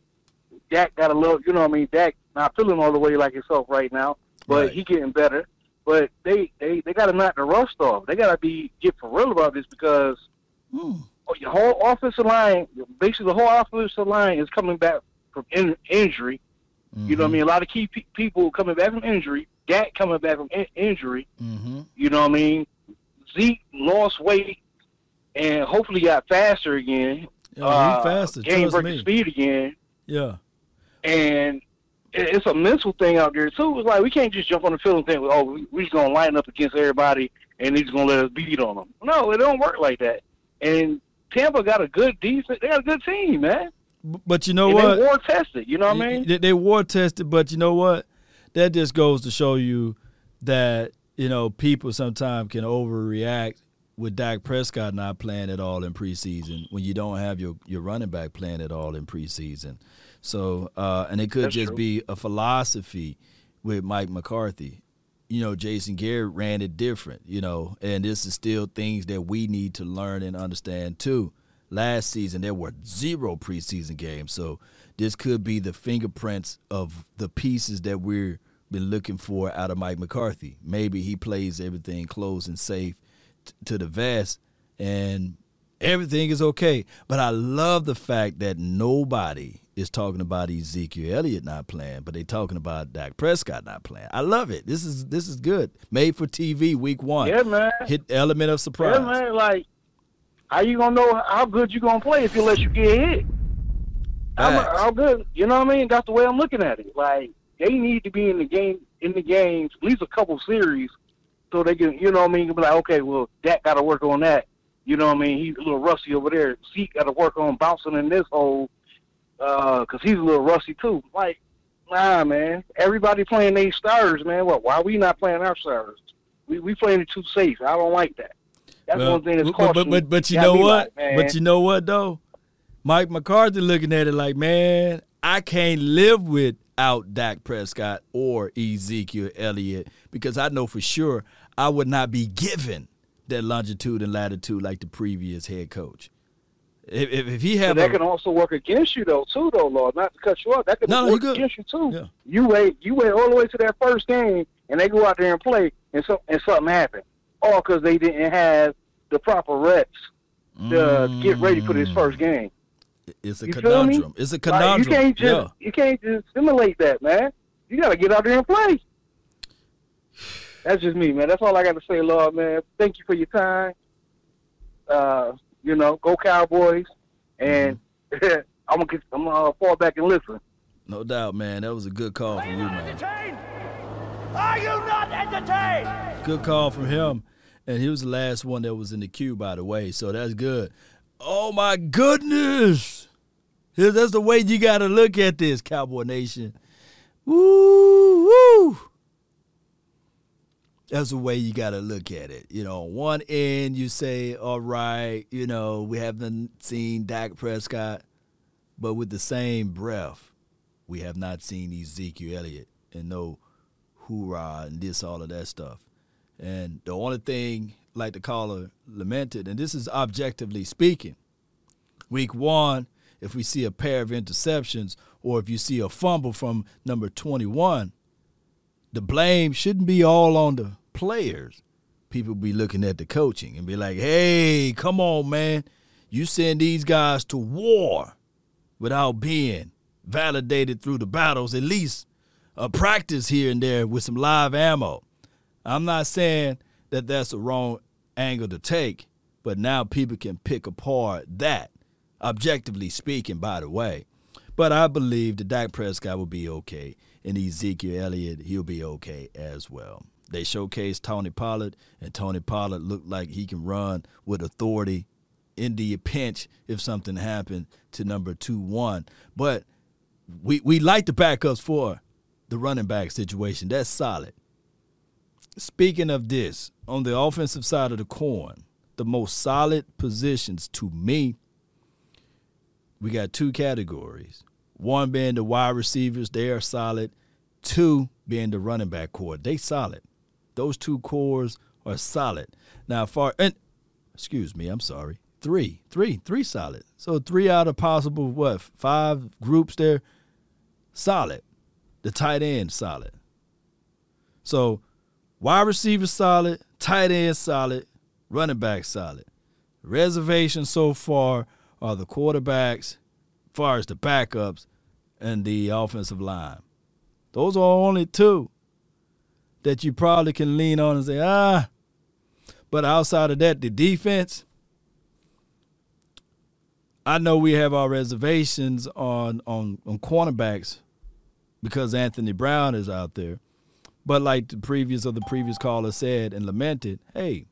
Dak got a little, you know what I mean? Dak not feeling all the way like himself right now, but right. He getting better. But they, they, they got to knock the rust off. They got to be get for real about this because mm. your whole offensive line, basically the whole offensive line is coming back from in, injury. Mm-hmm. You know what I mean? A lot of key pe- people coming back from injury. Dak coming back from in- injury. Mm-hmm. You know what I mean? Zeke lost weight and hopefully got faster again. Yeah, uh, he faster. Game breaking me. Speed again. Yeah. And it's a mental thing out there, too. It's like we can't just jump on the field and think, oh, we're just going to line up against everybody and they're just going to let us beat on them. No, it don't work like that. And Tampa got a good defense. They got a good team, man. But you know and what? They war-tested, you know what I mean? They, they war-tested, but you know what? That just goes to show you that, you know, people sometimes can overreact with Dak Prescott not playing at all in preseason when you don't have your, your running back playing at all in preseason. So, uh, and it could That's just true. Be a philosophy with Mike McCarthy. You know, Jason Garrett ran it different, you know, and this is still things that we need to learn and understand, too. Last season, there were zero preseason games. So this could be the fingerprints of the pieces that we've been looking for out of Mike McCarthy. Maybe he plays everything close and safe t- to the vest, and everything is okay. But I love the fact that nobody is talking about Ezekiel Elliott not playing, but they talking about Dak Prescott not playing. I love it. This is this is good. Made for T V week one. Yeah, man. Hit the element of surprise. Yeah, man, like. How you going to know how good you going to play if you let you get hit? How, how good, you know what I mean? That's the way I'm looking at it. Like, they need to be in the game, in the games, at least a couple series, so they can, you know what I mean, can be like, okay, well, Dak got to work on that. You know what I mean? He's a little rusty over there. Zeke got to work on bouncing in this hole because uh, he's a little rusty, too. Like, nah, man. Everybody playing their starters, man. What? Why are we not playing our starters? We we playing it too safe. I don't like that. That's well, one thing that's but, but, but, but you know what? Like, but you know what, though? Mike McCarthy looking at it like, man, I can't live without Dak Prescott or Ezekiel Elliott because I know for sure I would not be given that longitude and latitude like the previous head coach. If, if, if he had that a, can also work against you, though, too, though, Lord. Not to cut you off. That can no, work against you, too. Yeah. You, wait, you wait all the way to that first game, and they go out there and play, and, so, and something happened. All because they didn't have the proper reps to mm. get ready for this first game. It's a you conundrum. It's a conundrum. Like, you can't just yeah. you can't just simulate that, man. You got to get out there and play. That's just me, man. That's all I got to say, Lord, man. Thank you for your time. Uh, you know, go Cowboys, and mm. I'm gonna I'm gonna fall back and listen. No doubt, man. That was a good call from you, man. Are you not entertained? Good call from him. And he was the last one that was in the queue, by the way, so that's good. Oh, my goodness. That's the way you got to look at this, Cowboy Nation. Woo, woo. That's the way you got to look at it. You know, on one end, you say, all right, you know, we haven't seen Dak Prescott, but with the same breath, we have not seen Ezekiel Elliott and no hoorah and this, all of that stuff. And the only thing, like the caller lamented, and this is objectively speaking, week one, if we see a pair of interceptions or if you see a fumble from number twenty-one, the blame shouldn't be all on the players. People be looking at the coaching and be like, hey, come on, man. You send these guys to war without being validated through the battles, at least a practice here and there with some live ammo. I'm not saying that that's the wrong angle to take, but now people can pick apart that, objectively speaking, by the way. But I believe that Dak Prescott will be okay, and Ezekiel Elliott, he'll be okay as well. They showcased Tony Pollard, and Tony Pollard looked like he can run with authority in the pinch if something happened to number two one. But we, we like the backups for the running back situation. That's solid. Speaking of this, on the offensive side of the coin, the most solid positions to me, we got two categories. One being the wide receivers, they are solid. Two being the running back core, they solid. Those two cores are solid. Now, far and excuse me, I'm sorry. Three, three, three solid. So three out of possible, what, five groups there, solid. The tight end, solid. So wide receiver, solid. Tight end, solid. Running back, solid. Reservations so far are the quarterbacks, as far as the backups, and the offensive line. Those are only two that you probably can lean on and say, ah. But outside of that, the defense, I know we have our reservations on, on, on cornerbacks because Anthony Brown is out there. But like the previous or the previous caller said and lamented, hey,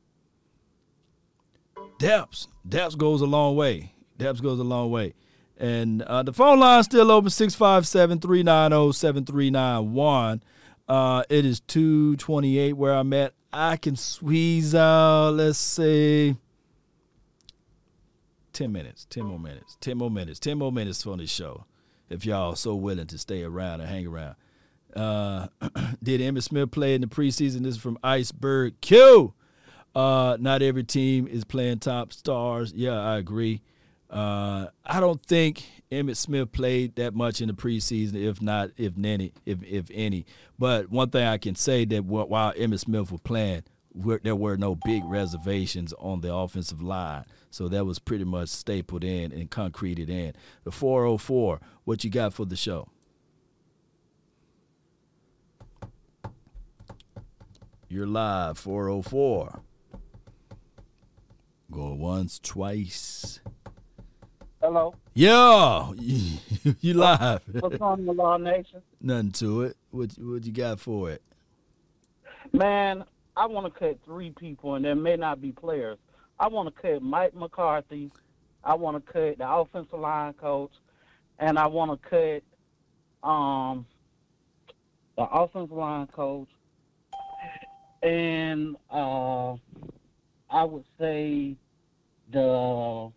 depth. Depth goes a long way. Depth goes a long way. And uh, the phone line is still open, six five seven, three nine zero, seven three nine one. Uh, it is two twenty-eight where I'm at. I can squeeze out, let's say, ten minutes, ten more minutes, ten more minutes, ten more minutes on this show, if y'all are so willing to stay around and hang around. Uh, did Emmitt Smith play in the preseason? This is from Iceberg Q. Uh, not every team is playing top stars. Yeah, I agree. Uh, I don't think Emmitt Smith played that much in the preseason, if not, if any, if, if any. But one thing I can say that while Emmitt Smith was playing, there were no big reservations on the offensive line. So that was pretty much stapled in and concreted in. The four oh four, what you got for the show? You're live, four oh four. Go once, twice. Hello. Yeah, you live. What's on the Law Nation? Nothing to it. What what you got for it? Man, I want to cut three people, and there may not be players. I want to cut Mike McCarthy. I want to cut the offensive line coach, and I want to cut um the offensive line coach, and uh, I would say the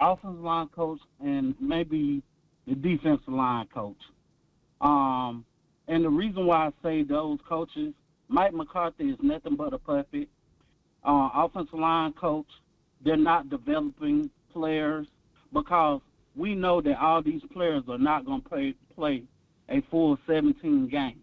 offensive line coach and maybe the defensive line coach. Um, and the reason why I say those coaches, Mike McCarthy is nothing but a puppet. Uh, offensive line coach, they're not developing players because we know that all these players are not going to play, play a full seventeen games.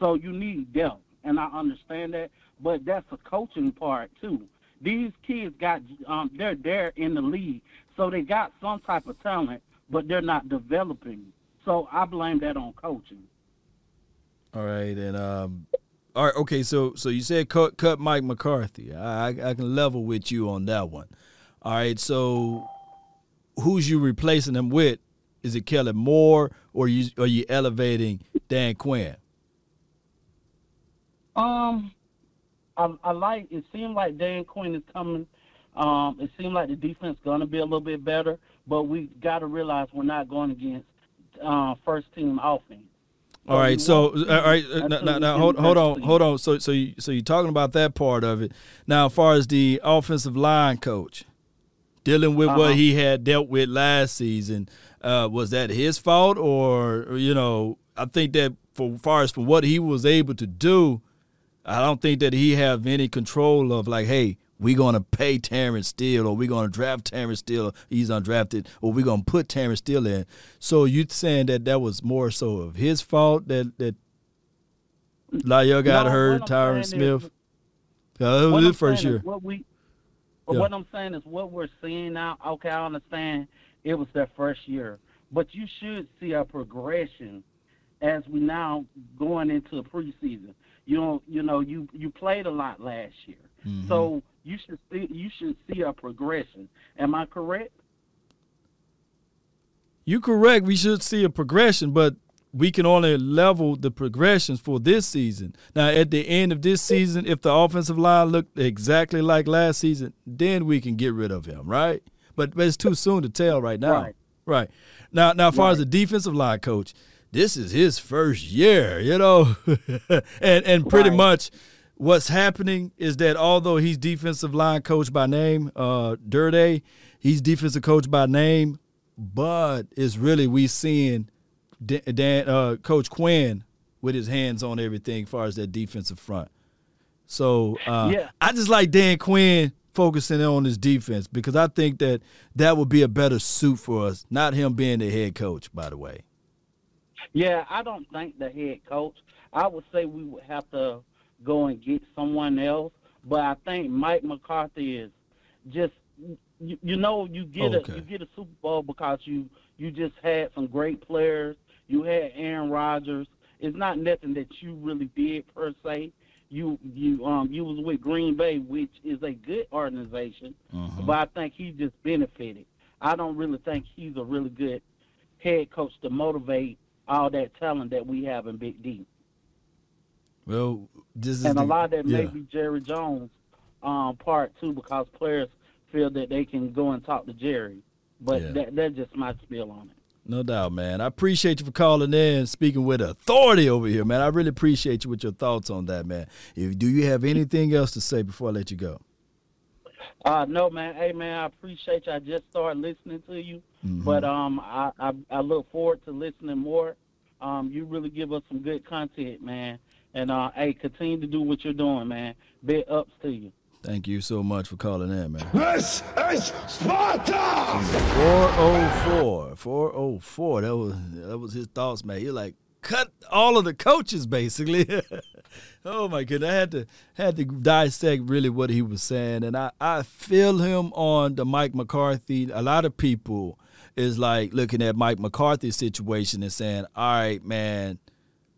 So you need depth, and I understand that, but that's a coaching part too. These kids got um, they're there in the league, so they got some type of talent, but they're not developing. So I blame that on coaching. All right, and um, all right, okay. So so you said cut, cut Mike McCarthy. I, I I can level with you on that one. All right, so who's you replacing him with? Is it Kellen Moore, or you are you elevating Dan Quinn? Um. I, I like. It seemed like Dan Quinn is coming. Um, it seemed like the defense gonna be a little bit better, but we gotta realize we're not going against uh, first team offense. All right. So all right. Now, now, now hold hold on hold on. So so you, so you're talking about that part of it. Now, as far as the offensive line coach dealing with uh-huh. what he had dealt with last season, uh, was that his fault or, or you know? I think that for far as for what he was able to do. I don't think that he have any control of like, hey, we're going to pay Terrence Steele or we're going to draft Terrence Steele. He's undrafted or we're going to put Terrence Steele in. So you saying that that was more so of his fault that that Lyle got no, hurt, Tyron Smith? Is, uh, it was his first year. What, we, yeah. what I'm saying is what we're seeing now, okay, I understand it was their first year. But you should see a progression as we now going into preseason. You don't, you know, you, you played a lot last year, mm-hmm. so you should see you should see a progression. Am I correct? You're correct. We should see a progression, but we can only level the progressions for this season. Now, at the end of this season, if the offensive line looked exactly like last season, then we can get rid of him, right? But, but it's too soon to tell right now. Right. right. Now, now, as far right. as the defensive line coach. This is his first year, you know, and and pretty right. much what's happening is that although he's defensive line coach by name, uh, Durday, he's defensive coach by name, but it's really we seeing Dan, uh, Coach Quinn with his hands on everything as far as that defensive front. So uh, yeah. I just like Dan Quinn focusing on his defense because I think that that would be a better suit for us, not him being the head coach, by the way. Yeah, I don't think the head coach. I would say we would have to go and get someone else, but I think Mike McCarthy is just you, you know you get okay. a you get a Super Bowl because you you just had some great players. You had Aaron Rodgers. It's not nothing that you really did per se. You you um you was with Green Bay, which is a good organization, uh-huh. but I think he just benefited. I don't really think he's a really good head coach to motivate all that talent that we have in Big D. Well, this is and the, a lot of that yeah. may be Jerry Jones um, part too, because players feel that they can go and talk to Jerry. But yeah. that that's just my spiel on it. No doubt, man. I appreciate you for calling in and speaking with authority over here, man. I really appreciate you with your thoughts on that, man. If, do you have anything else to say before I let you go? Uh, no, man. Hey, man, I appreciate you. I just started listening to you, mm-hmm. but um, I, I, I look forward to listening more. Um, you really give us some good content, man. And, uh, hey, continue to do what you're doing, man. Big ups to you. Thank you so much for calling in, man. This is Sparta! four oh four four oh four That was, that was his thoughts, man. You're like, cut all of the coaches, basically. Oh, my goodness. I had to had to dissect really what he was saying. And I, I feel him on the Mike McCarthy. A lot of people is, like, looking at Mike McCarthy's situation and saying, all right, man,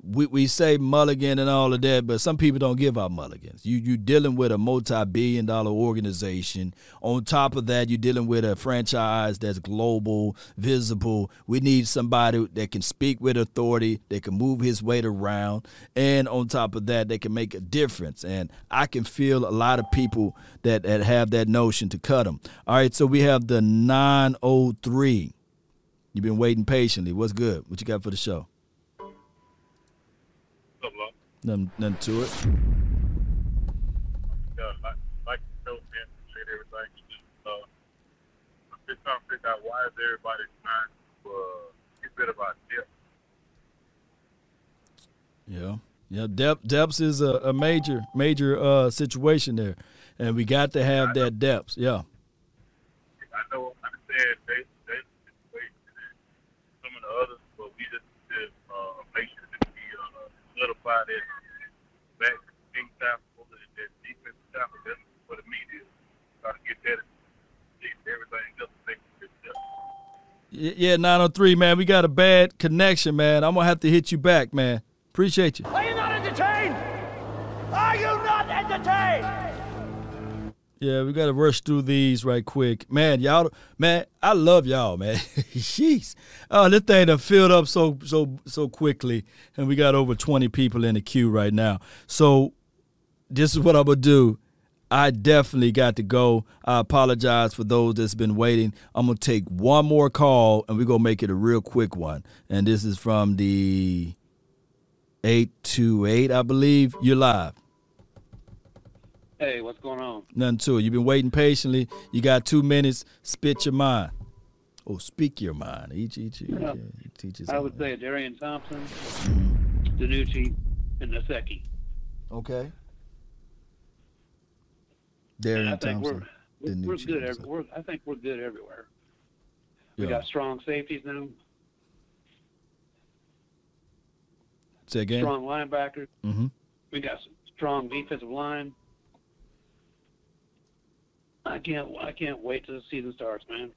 We we say mulligan and all of that, but some people don't give out mulligans. You you dealing with a multi-billion dollar organization. On top of that, you're dealing with a franchise that's global, visible. We need somebody that can speak with authority, that can move his weight around, and on top of that, they can make a difference. And I can feel a lot of people that, that have that notion to cut them. All right, so we have the nine oh three. You've been waiting patiently. What's good? What you got for the show? Nothing, nothing to it. Yeah, like, like the show, man, appreciate everything. Just, uh, I'm just trying to figure out why is everybody trying to uh, get rid of our depth. Yeah, yeah, depth, depths is a, a major, major uh, situation there, and we got to have I that know. depth. Yeah. I know, I understand they, they situation and some of the others, but we just did uh, a patient to be uh, solidified as back thing time for the defensive time for the media. Try to get that everything else to take. Yeah, nine oh three, man. We got a bad connection, man. I'm gonna have to hit you back, man. Appreciate you. Are you not entertained? Are you not entertained? Yeah, we gotta rush through these right quick. Man, y'all man, I love y'all, man. Jeez. Oh, this thing done filled up so so so quickly, and we got over twenty people in the queue right now. So this is what I'm going to do. I definitely got to go. I apologize for those that's been waiting. I'm going to take one more call, and we're going to make it a real quick one. And this is from the eight two eight, I believe. You're live. Hey, what's going on? Nothing to it. You've been waiting patiently. You got two minutes. Spit your mind. Oh, speak your mind. Each, each, each. Yeah. Teaches I would say Darian Thompson, DiNucci, and Naseki. Okay. Darian Thompson, we're, we're good. Every, we're, I think we're good everywhere. We yeah. got strong safeties now. Say again? Strong linebackers. Mm-hmm. We got some strong defensive line. I can't I can't wait till the season starts, man.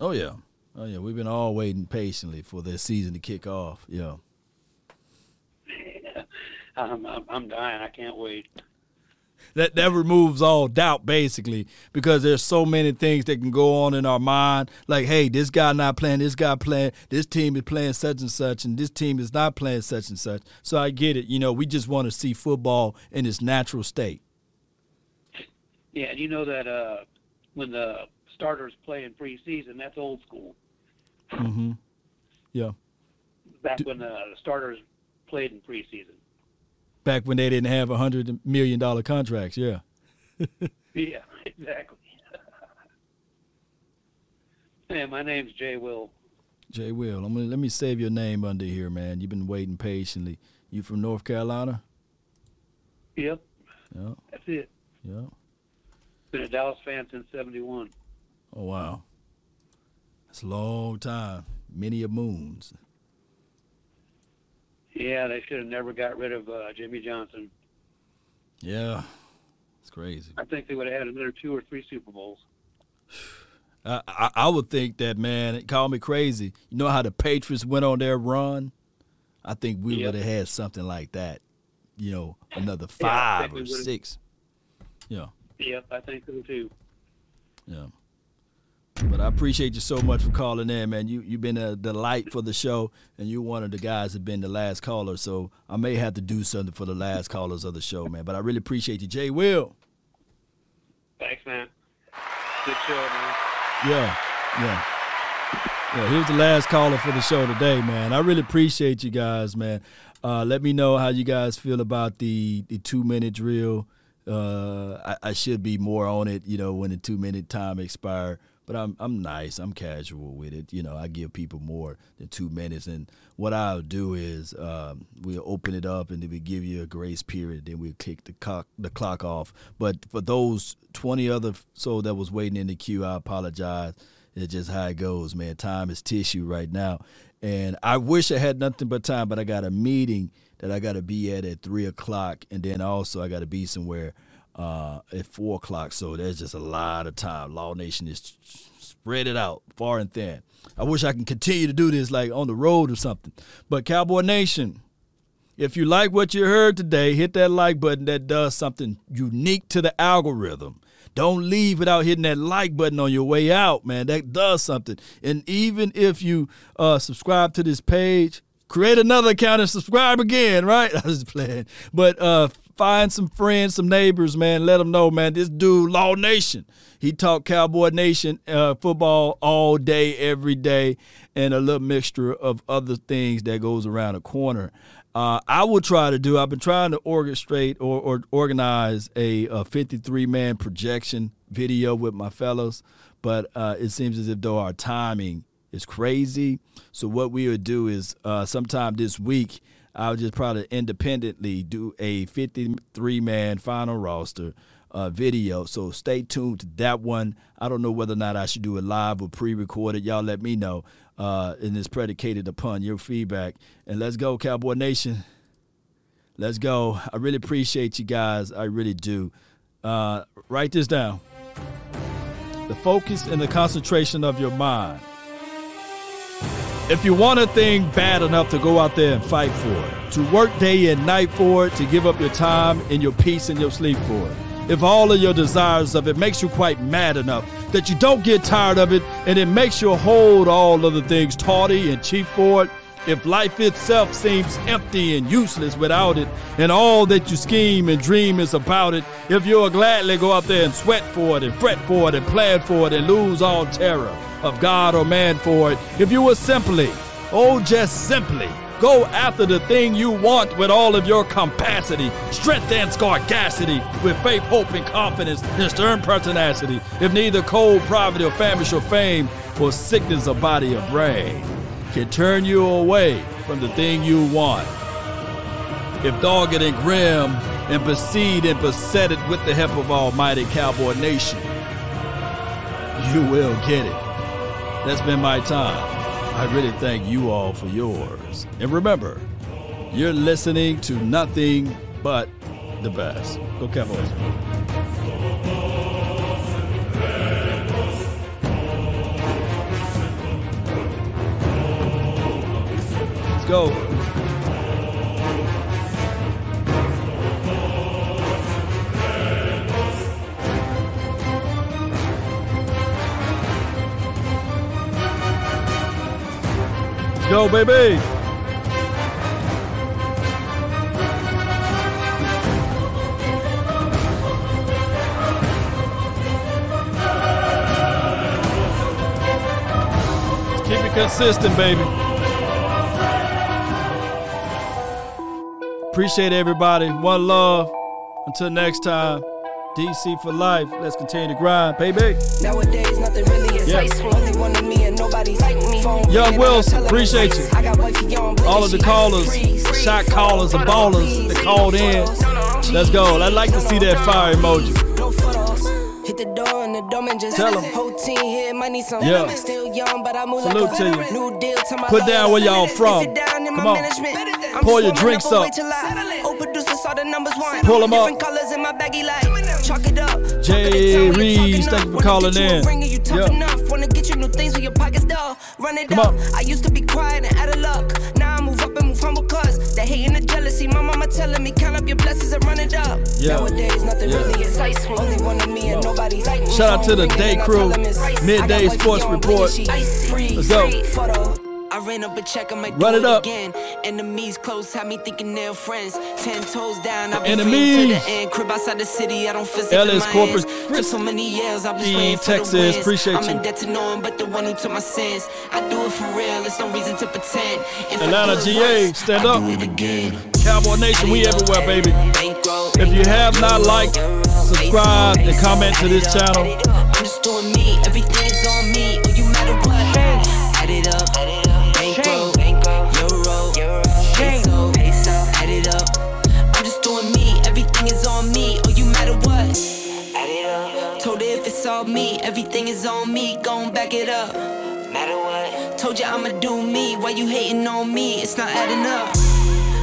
Oh, yeah. Oh, yeah. We've been all waiting patiently for this season to kick off. Yeah. yeah. I'm, I'm I'm dying. I can't wait. That that removes all doubt, basically, because there's so many things that can go on in our mind. Like, hey, this guy not playing, this guy playing, this team is playing such and such, and this team is not playing such and such. So I get it. You know, we just want to see football in its natural state. Yeah, and you know that uh, when the starters play in preseason, that's old school. Mm-hmm. Yeah. Back D- when the starters played in preseason. Back when they didn't have one hundred million dollars contracts, yeah. Yeah, exactly. Hey, my name's Jay Will. Jay Will. I'm gonna, let me save your name under here, man. You've been waiting patiently. You from North Carolina? Yep. Yep. That's it. Yep. Been a Dallas fan since seventy-one. Oh, wow. That's a long time. Many a moons. Yeah, they should have never got rid of uh, Jimmy Johnson. Yeah, it's crazy. I think they would have had another two or three Super Bowls. I, I, I would think that, man, it called me crazy. You know how the Patriots went on their run? I think we yep. would have had something like that, you know, another five yeah, or six. Yeah. Yep, I think so, too. Yeah. But I appreciate you so much for calling in, man. You, you've been a delight for the show, and you're one of the guys that have been the last caller, so I may have to do something for the last callers of the show, man. But I really appreciate you. Jay Will. Thanks, man. Good show, man. Yeah, yeah. Yeah, he was the last caller for the show today, man. I really appreciate you guys, man. Uh, let me know how you guys feel about the, the two-minute drill. Uh, I, I should be more on it, you know, when the two-minute time expires. But I'm I'm nice. I'm casual with it. You know, I give people more than two minutes. And what I'll do is um, we'll open it up and then we give you a grace period. Then we'll kick the clock, the clock off. But for those twenty other so that was waiting in the queue, I apologize. It's just how it goes, man. Time is tissue right now. And I wish I had nothing but time, but I got a meeting that I got to be at at three o'clock. And then also I got to be somewhere Uh, at four o'clock, so there's just a lot of time. Law Nation is spread it out far and thin. I wish I can continue to do this like on the road or something. But Cowboy Nation, if you like what you heard today, hit that like button. That does something unique to the algorithm. Don't leave without hitting that like button on your way out, man. That does something. And even if you uh, subscribe to this page, create another account and subscribe again, right? I was playing. But uh find some friends, some neighbors, man. Let them know, man, this dude, Law Nation, he talk Cowboy Nation uh, football all day, every day, and a little mixture of other things that goes around the corner. Uh, I will try to do, I've been trying to orchestrate or, or organize a, a fifty-three man projection video with my fellows, but uh, it seems as if though our timing is crazy. So what we would do is uh, sometime this week, I'll just probably independently do a fifty-three man final roster uh, video. So stay tuned to that one. I don't know whether or not I should do it live or pre-recorded. Y'all let me know. Uh, and it's predicated upon your feedback. And let's go, Cowboy Nation. Let's go. I really appreciate you guys. I really do. Uh, write this down. The focus and the concentration of your mind. If you want a thing bad enough to go out there and fight for it, to work day and night for it, to give up your time and your peace and your sleep for it, if all of your desires of it makes you quite mad enough that you don't get tired of it and it makes you hold all other things tawdry and cheap for it, if life itself seems empty and useless without it and all that you scheme and dream is about it, if you'll gladly go out there and sweat for it and fret for it and plan for it and lose all terror of God or man for it, if you will simply, oh just simply, go after the thing you want with all of your capacity, strength and scarcity, with faith, hope, and confidence, and stern pertinacity, if neither cold, poverty, or famish, or fame, or sickness of body or brain can turn you away from the thing you want. If dogged and grim, and besieged and beset it with the help of Almighty Cowboy Nation, you will get it. That's been my time. I really thank you all for yours. And remember, you're listening to nothing but the best. Go Cowboys. Let's go. Go, baby! Let's keep it consistent, baby. Appreciate everybody. One love. Until next time, D C for life. Let's continue to grind, baby. Nowadays, nothing really is yeah. Nice. Only one of me and nobody like me. Phone Young Wilson, appreciate you. I got wifey on, all of the callers, freeze, freeze, shot callers and ballers that called in. Let's go. I'd like to see that fire emoji. Hit the door and the dome and just tell them. Whole team here might need some. Yeah. Still young, but I move salute like a to you. New deal to my put down where y'all from. Come on. Pour your drinks up. Pull them up. Jay Reeves, thank you for calling in. Yeah. Come on. I used to be quiet and out of luck. Now I move up and move humble cause the hate and the jealousy. My mama telling me count up your blessings and run it up. Nowadays nothing really is ice. Only one of me and nobody's like me. Shout out to the day crew. Midday Sports Report. Let's go. I ran up a check on my dude again. Enemies close, had me thinking they're friends. Ten toes down, I've been to the end. Crib outside the city, I don't feel L S Corporate, so many years, I've been Texas, appreciate I'm you. I'm in debt to no one but the one who took my sins. I do it for real, it's no reason to pretend. If Atlanta G A, once, stand up. Cowboy Nation, we everywhere, baby. If you have not liked, subscribe, and comment to this channel. I'm just doing me, everything's on me. Oh, you matter what? Add it up, add it up. Me, everything is on me, gon' back it up. Matter what? Told ya I'ma do me. Why you hating on me? It's not adding up.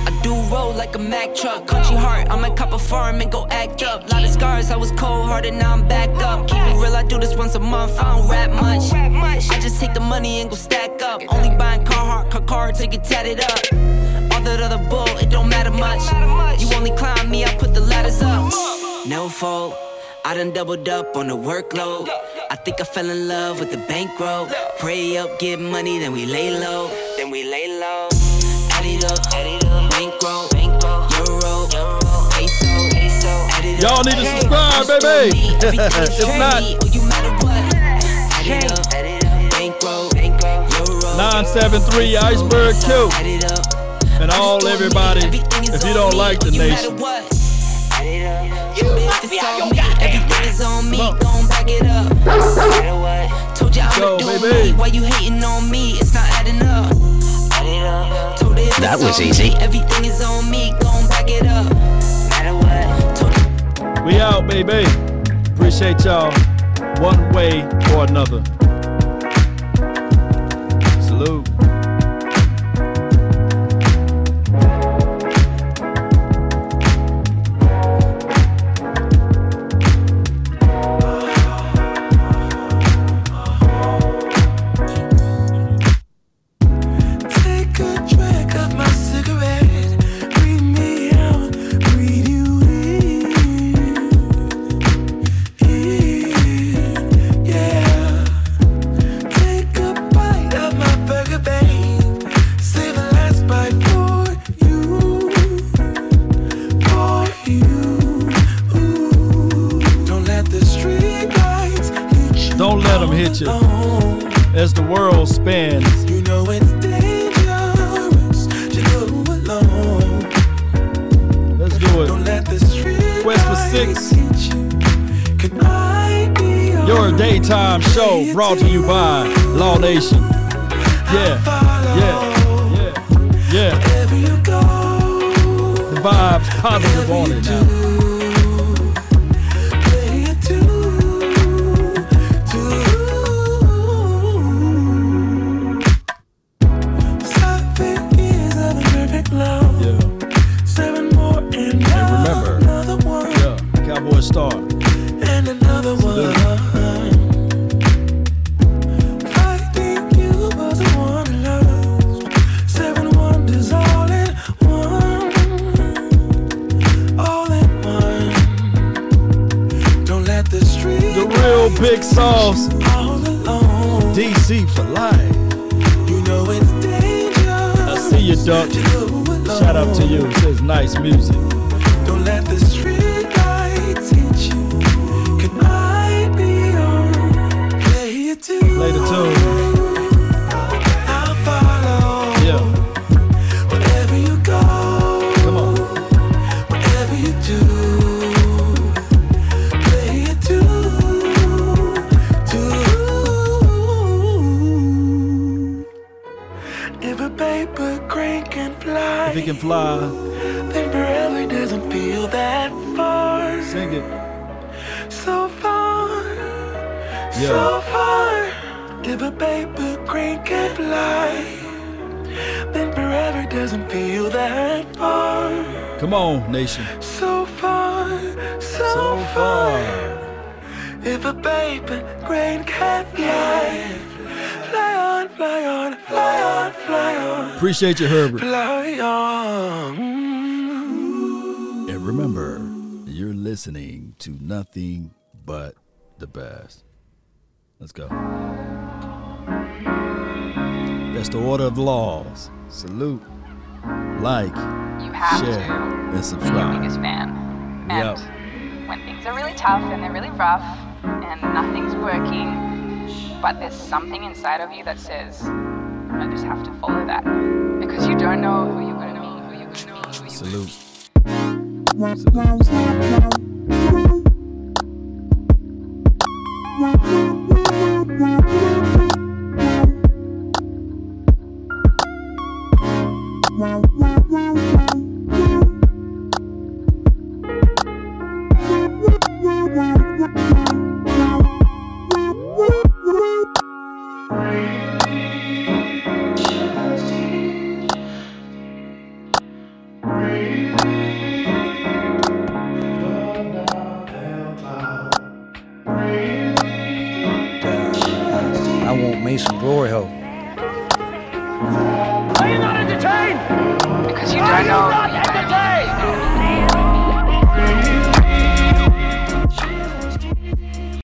I do roll like a Mack truck. Country heart, I might cop a farm and go act up. Lot of scars, I was cold-hearted, now I'm backed up. Keep it real, I do this once a month, I don't rap much. I just take the money and go stack up. Only buying Carhartt, car car till you tatted up. All that other bull, it don't matter much. You only climb me, I put the ladders up. No fault. I done doubled up on the workload. I think I fell in love with the bankroll. Pray up, get money, then we lay low. Then we lay low. Add it up, add it up. Bankroll, bankroll, euro, euro, peso, peso. Add it up. Y'all need to subscribe, baby. It's not. Add it up, add it up. Bankroll, euro. nine seven three Iceberg Q. Add it up. And all everybody, if you don't like the nation. Add it up. You must be out your goddamn everything is on me, gon' back it up. Told you I'ma do me. Why you hating on me? It's not adding up. That was easy. Everything is on me, gon' back it up. We out, baby. Appreciate y'all. One way or another. Salute. As the world spins, you know it's dangerous to go alone. Let's do it. Don't let the street West for six. You. Your daytime show brought to you by Law Nation. Yeah, yeah, yeah, yeah. Wherever you go, the vibes positive on it now. can fly. Paper really doesn't feel that far. Sing it. So far, yeah. So far. If a paper crane can fly, then forever doesn't feel that far. Come on, nation. So far, so, so far. far. If a paper crane can fly. Fly on, fly on, fly on, fly on. Appreciate you, Herbert. Fly on. Ooh. And remember, you're listening to nothing but the best. Let's go. That's the order of laws. Salute, like, you have share, to and subscribe. Be your biggest fan. And yep. When things are really tough and they're really rough and nothing's working, but there's something inside of you that says, I just have to follow that. Because you don't know who you're going to be, who you're going to be, who you're Salute. Glory, ho. Are you not entertained? Because you don't know.